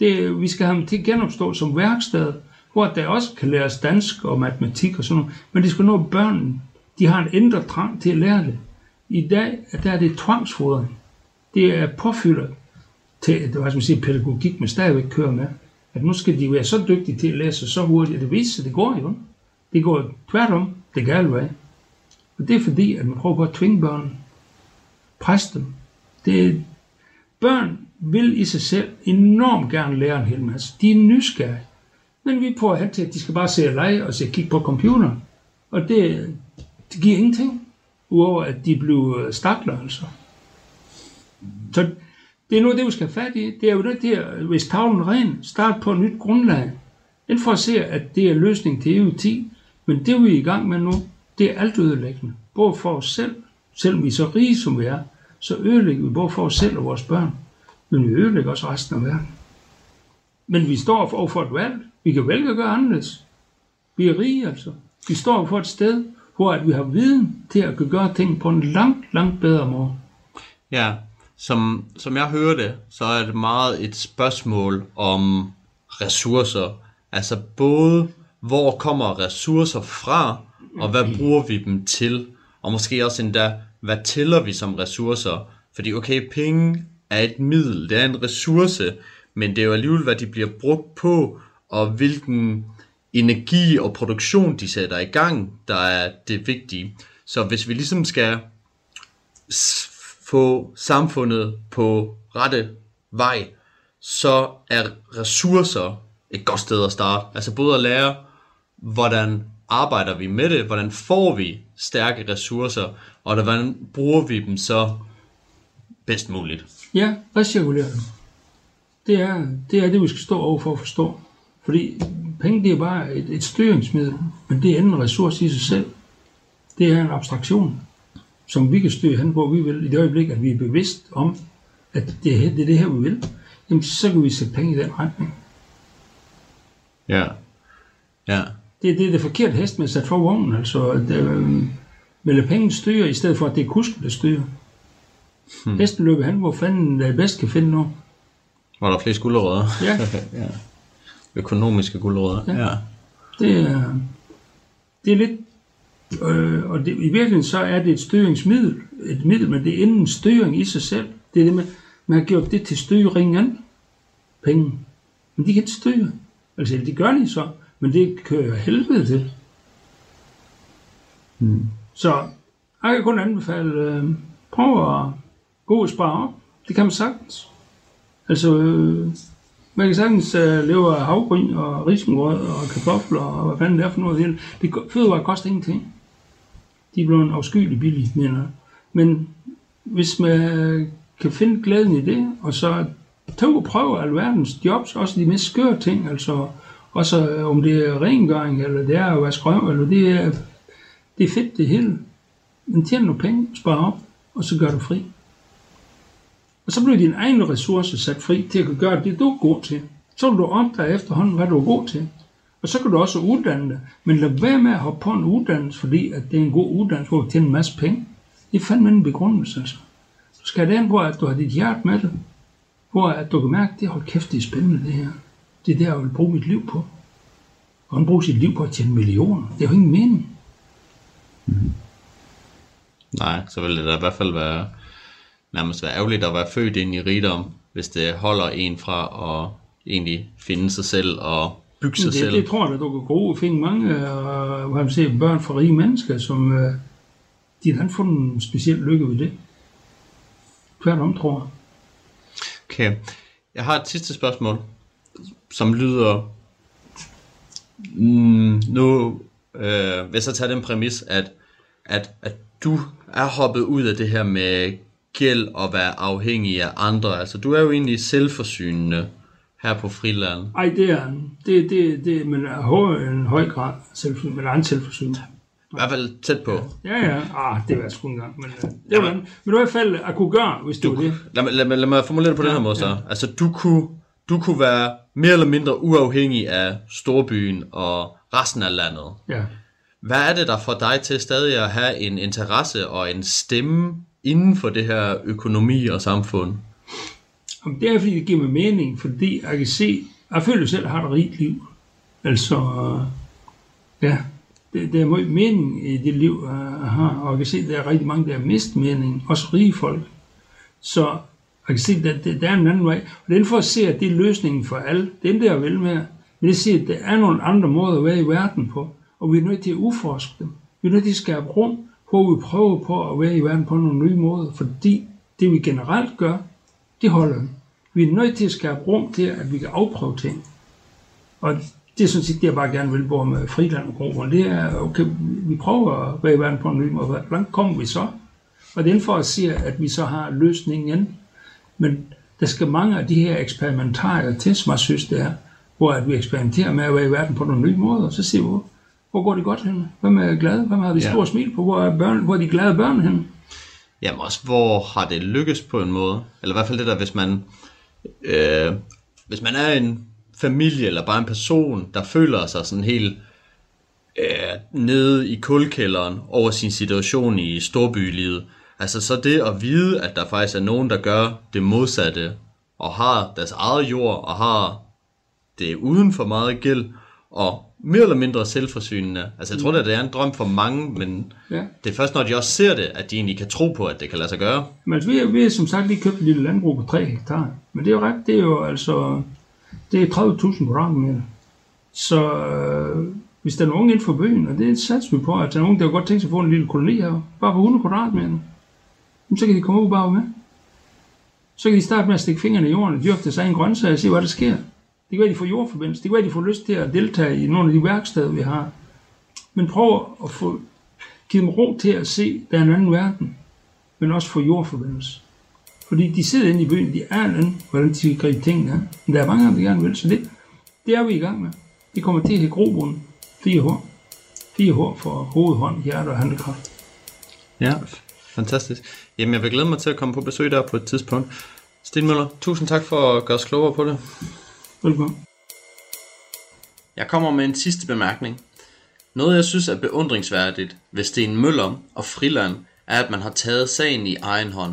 Det, vi skal have dem til at genopstå som værksted, hvor der også kan læres dansk og matematik og sådan noget. Men det skal nå børnene. De har en indre trang til at lære det. I dag der er det tvangsfodring. Det er påfylder til, hvad skal man sige, pædagogik, men stadigvæk kører med. At nu skal de være så dygtige til at læse så hurtigt, at det viser sig, det går jo. Det går tværtom. Det kan alvej. Og det er fordi, at man prøver på at tvinge børnene. Presse dem. Det er... Børn vil i sig selv enormt gerne lære en hel masse. De er nysgerrige. Men vi prøver hen til, at de skal bare se at lege og se at kigge på computer. Og det, det giver ingenting, udover at de bliver stakler, altså. Så det er noget, det vi skal have fat i. Det er jo det der, hvis tavlen ren, start på et nyt grundlag. Inden for at se, at det er løsning til E U ti. Men det, vi er i gang med nu, det er alt ødelæggende. Både for os selv, selvom vi er så rige som vi er, så ødelægger vi både for os selv og vores børn. Men vi ødelægger også resten af verden. Men vi står for for et valg. Vi kan vælge at gøre anderledes. Vi er rige altså. Vi står for et sted, hvor at vi har viden til at gøre ting på en langt, langt bedre måde. Ja, som, som jeg hører det, så er det meget et spørgsmål om ressourcer. Altså både, hvor kommer ressourcer fra, og hvad bruger vi dem til? Og måske også endda, hvad tæller vi som ressourcer? Fordi okay, penge er et middel, det er en ressource, men det er jo alligevel, hvad de bliver brugt på, og hvilken energi og produktion de sætter i gang, der er det vigtige. Så hvis vi ligesom skal få samfundet på rette vej, så er ressourcer et godt sted at starte. Altså både at lære, hvordan arbejder vi med det, hvordan får vi stærke ressourcer, og hvordan bruger vi dem så bedst muligt. Ja, recirkulere. Det er, det er det, vi skal stå over for at forstå. Fordi penge, det er bare et, et styringsmiddel, men det er en ressource i sig selv. Det er en abstraktion, som vi kan styre hen, hvor vi vil. I det øjeblik, at vi er bevidst om, at det, her, det er det her, vi vil, jamen, så kan vi sætte penge i den retning. Ja. Ja. Det, det er det forkerte hest, man sat for vognen, altså. Øh, Mellem penge styrer, i stedet for, at det er kusken, der styrer. Hmm. Hesten løber hen, hvor fanden der bedst kan finde noget. Hvor der er flest gulerødder. Ja. Ja. Økonomiske gulerødder. Ja. Ja. Det, er, det er lidt... Øh, og det, i virkeligheden så er det et styringsmiddel. Et middel, men det er inden styring i sig selv. Det er det med, man har gjort det til styringen. Penge. Men de kan ikke styre. Altså, det gør de så. Men det kører helvede til. Hmm. Så jeg kan kun anbefale, øh, prøv at gå og spare op. Det kan man sagtens. Altså, øh, man kan sagtens øh, leve af havgryn og risengrød og kartofler og hvad fanden det er for noget. Det, det fødevarer koster ingenting. De er blevet afskyeligt billige, mener jeg. Men hvis man kan finde glæden i det, og så tage og prøve alverdens jobs, også de mest skøre ting, altså også øh, om det er rengøring, eller det er at være skrøv, eller det er... Det er fedt det hele. Men tjener nogle penge, sparer op, og så gør du fri. Og så bliver dine egne ressourcer sat fri til at gøre det, du er god til. Så vil du opdage efterhånden, hvad du er god til. Og så kan du også uddanne dig. Men lad være med at hoppe på en uddannelse, fordi at det er en god uddannelse, hvor du tjener en masse penge. Det er fandme en begrundelse, altså. Du skal have den, hvor at du har dit hjerte med dig. Hvor at du kan mærke, det er hold kæft, det er spændende det her. Det er det, jeg vil bruge mit liv på. Og han bruger sit liv på at tjene millioner. Det er jo ingen mening. Mm-hmm. Nej, så vil det da i hvert fald være nærmest være ærgerligt at være født ind i rigdom, hvis det holder en fra at egentlig finde sig selv og bygge sig det, selv. Det tror jeg, at du kan gå og finde mange og kan se børn fra rige mennesker, som de har fundet en speciel lykke ved det. Tværtom, tror jeg. Okay. Jeg har et sidste spørgsmål, som lyder... Mm, nu øh, vil jeg så tage den præmis, at, at, at du er hoppet ud af det her med gæld og være afhængig af andre. Altså, du er jo egentlig selvforsynende her på Friland. Nej, det er det, det, det, men er en høj grad selvforsynende, men er en selvforsynende. I hvert fald tæt på. Ja, ja. Ah, det var sgu en gang. Men uh, det var en, men i hvert fald at kunne gøre, hvis du, du det. Lad, lad, lad, lad mig formulere det på ja, den her måde så. Ja. Altså, du kunne... Du kunne være mere eller mindre uafhængig af storbyen og resten af landet. Ja. Hvad er det, der får dig til stadig at have en interesse og en stemme inden for det her økonomi og samfund? Jamen, det er, fordi det giver mig mening, fordi jeg kan se, jeg føler selv, at jeg har et rigt liv. Altså, ja, det, det er meget mening i det liv, jeg har, og jeg kan se, at der er rigtig mange, der har mistet mening, også rige folk. Så jeg kan se, at der er en anden vej. Og det er for at se, at det er løsningen for alle. Det er det, jeg vil med. Men det siger, at der er nogle andre måder at være i verden på. Og vi er nødt til at udforske dem. Vi er nødt til at skabe rum, hvor vi prøver på at være i verden på nogle nye måder. Fordi det, vi generelt gør, det holder vi. Vi er nødt til at skabe rum til, at vi kan afprøve ting. Og det er sådan set, det jeg bare gerne vil bruge med Friland og GroBund. Det er, okay, vi prøver at være i verden på nogle nye måder. Hvor langt kommer vi så? Og det er for at sige, at vi så har løsningen. Men der skal mange af de her eksperimentarier til, som jeg synes det er, hvor at vi eksperimenterer med at være i verden på nogle nye måder, og så siger vi, hvor, hvor går det godt henne? Hvem er glade? Hvem har de store ja. smil på? Hvor er, børn, hvor er de glade børn henne? Jamen også, hvor har det lykkes på en måde? Eller i hvert fald det der, hvis man, øh, hvis man er en familie, eller bare en person, der føler sig sådan helt øh, nede i kuldkælderen over sin situation i storbylivet. Altså så det at vide, at der faktisk er nogen, der gør det modsatte, og har deres eget jord, og har det uden for meget gæld, og mere eller mindre selvforsynende. Altså jeg tror da, det er en drøm for mange, men ja. det er først, når de også ser det, at de egentlig kan tro på, at det kan lade sig gøre. Men altså, vi har, vi har som sagt lige købt et lille landbrug på tre hektar, men det er jo ret, det er jo altså, det er tredive tusind kvadratmeter. Så øh, hvis der er nogen inden for byen, og det satser vi på, at der er nogen, der godt tænker sig at få en lille koloni her, bare på hundrede kvadratmeter. Så kan de komme ud bare med. Så kan de starte med at stikke fingrene i jorden og dyrke deres egen grøntsager og se, hvad der sker. Det kan være, de får jordforbindelse. Det kan være, de får lyst til at deltage i nogle af de værksteder, vi har. Men prøv at få, give dem ro til at se, der er en anden verden, men også få jordforbindelse. Fordi de sidder inde i byen, de er en anden, hvordan de skal gribe tingene an. Men der er mange af dem, der gerne vil, så det, det er vi i gang med. Det kommer til at have GroBund. fire H. fire H for hoved, hånd, hjerte og handlekraft. Ja, fantastisk. Jamen, jeg vil glæde mig til at komme på besøg der på et tidspunkt. Sten Møller, tusind tak for at gøre os klogere på det. Velkommen. Jeg kommer med en sidste bemærkning. Noget, jeg synes er beundringsværdigt ved Sten Møller og Friland, er, at man har taget sagen i egen hånd.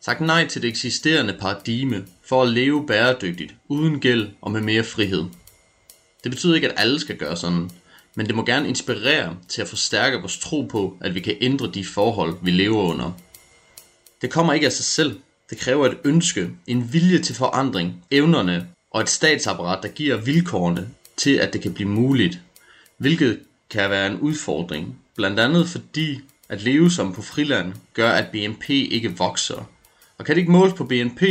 Sagt nej til det eksisterende paradigme for at leve bæredygtigt, uden gæld og med mere frihed. Det betyder ikke, at alle skal gøre sådan, men det må gerne inspirere til at forstærke vores tro på, at vi kan ændre de forhold, vi lever under. Det kommer ikke af sig selv. Det kræver et ønske, en vilje til forandring, evnerne og et statsapparat, der giver vilkårene til, at det kan blive muligt, hvilket kan være en udfordring. Blandt andet fordi, at leve som på Friland gør, at B N P ikke vokser. Og kan det ikke måles på B N P,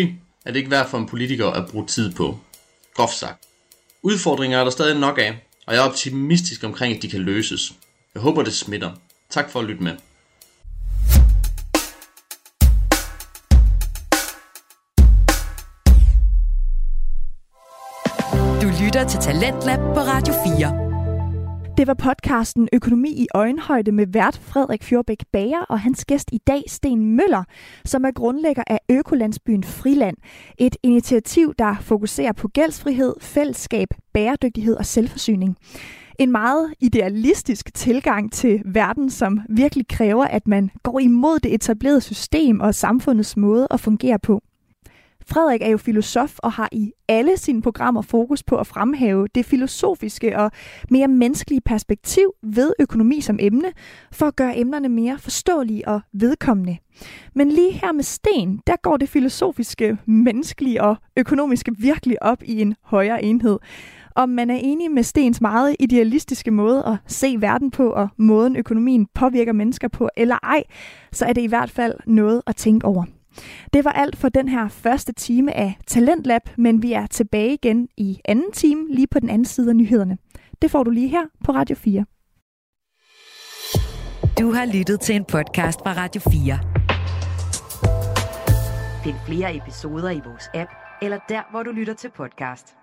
er det ikke værd for en politiker at bruge tid på. Groft sagt. Udfordringer er der stadig nok af, og jeg er optimistisk omkring, at de kan løses. Jeg håber, det smitter. Tak for at lytte med. Du lytter til Talentlab på Radio fire. Det var podcasten Økonomi i øjenhøjde med vært Frederik Fjordbæk Bager og hans gæst i dag, Sten Møller, som er grundlægger af økolandsbyen Friland. Et initiativ, der fokuserer på gældsfrihed, fællesskab, bæredygtighed og selvforsyning. En meget idealistisk tilgang til verden, som virkelig kræver, at man går imod det etablerede system og samfundets måde at fungere på. Frederik er jo filosof og har i alle sine programmer fokus på at fremhæve det filosofiske og mere menneskelige perspektiv ved økonomi som emne, for at gøre emnerne mere forståelige og vedkommende. Men lige her med Sten, der går det filosofiske, menneskelige og økonomiske virkelig op i en højere enhed. Om man er enig med Stens meget idealistiske måde at se verden på, og måden økonomien påvirker mennesker på eller ej, så er det i hvert fald noget at tænke over. Det var alt for den her første time af Talentlab, men vi er tilbage igen i anden time, lige på den anden side af nyhederne. Det får du lige her på Radio fire. Du har lyttet til en podcast fra Radio fire. Find flere episoder i vores app, eller der, hvor du lytter til podcast.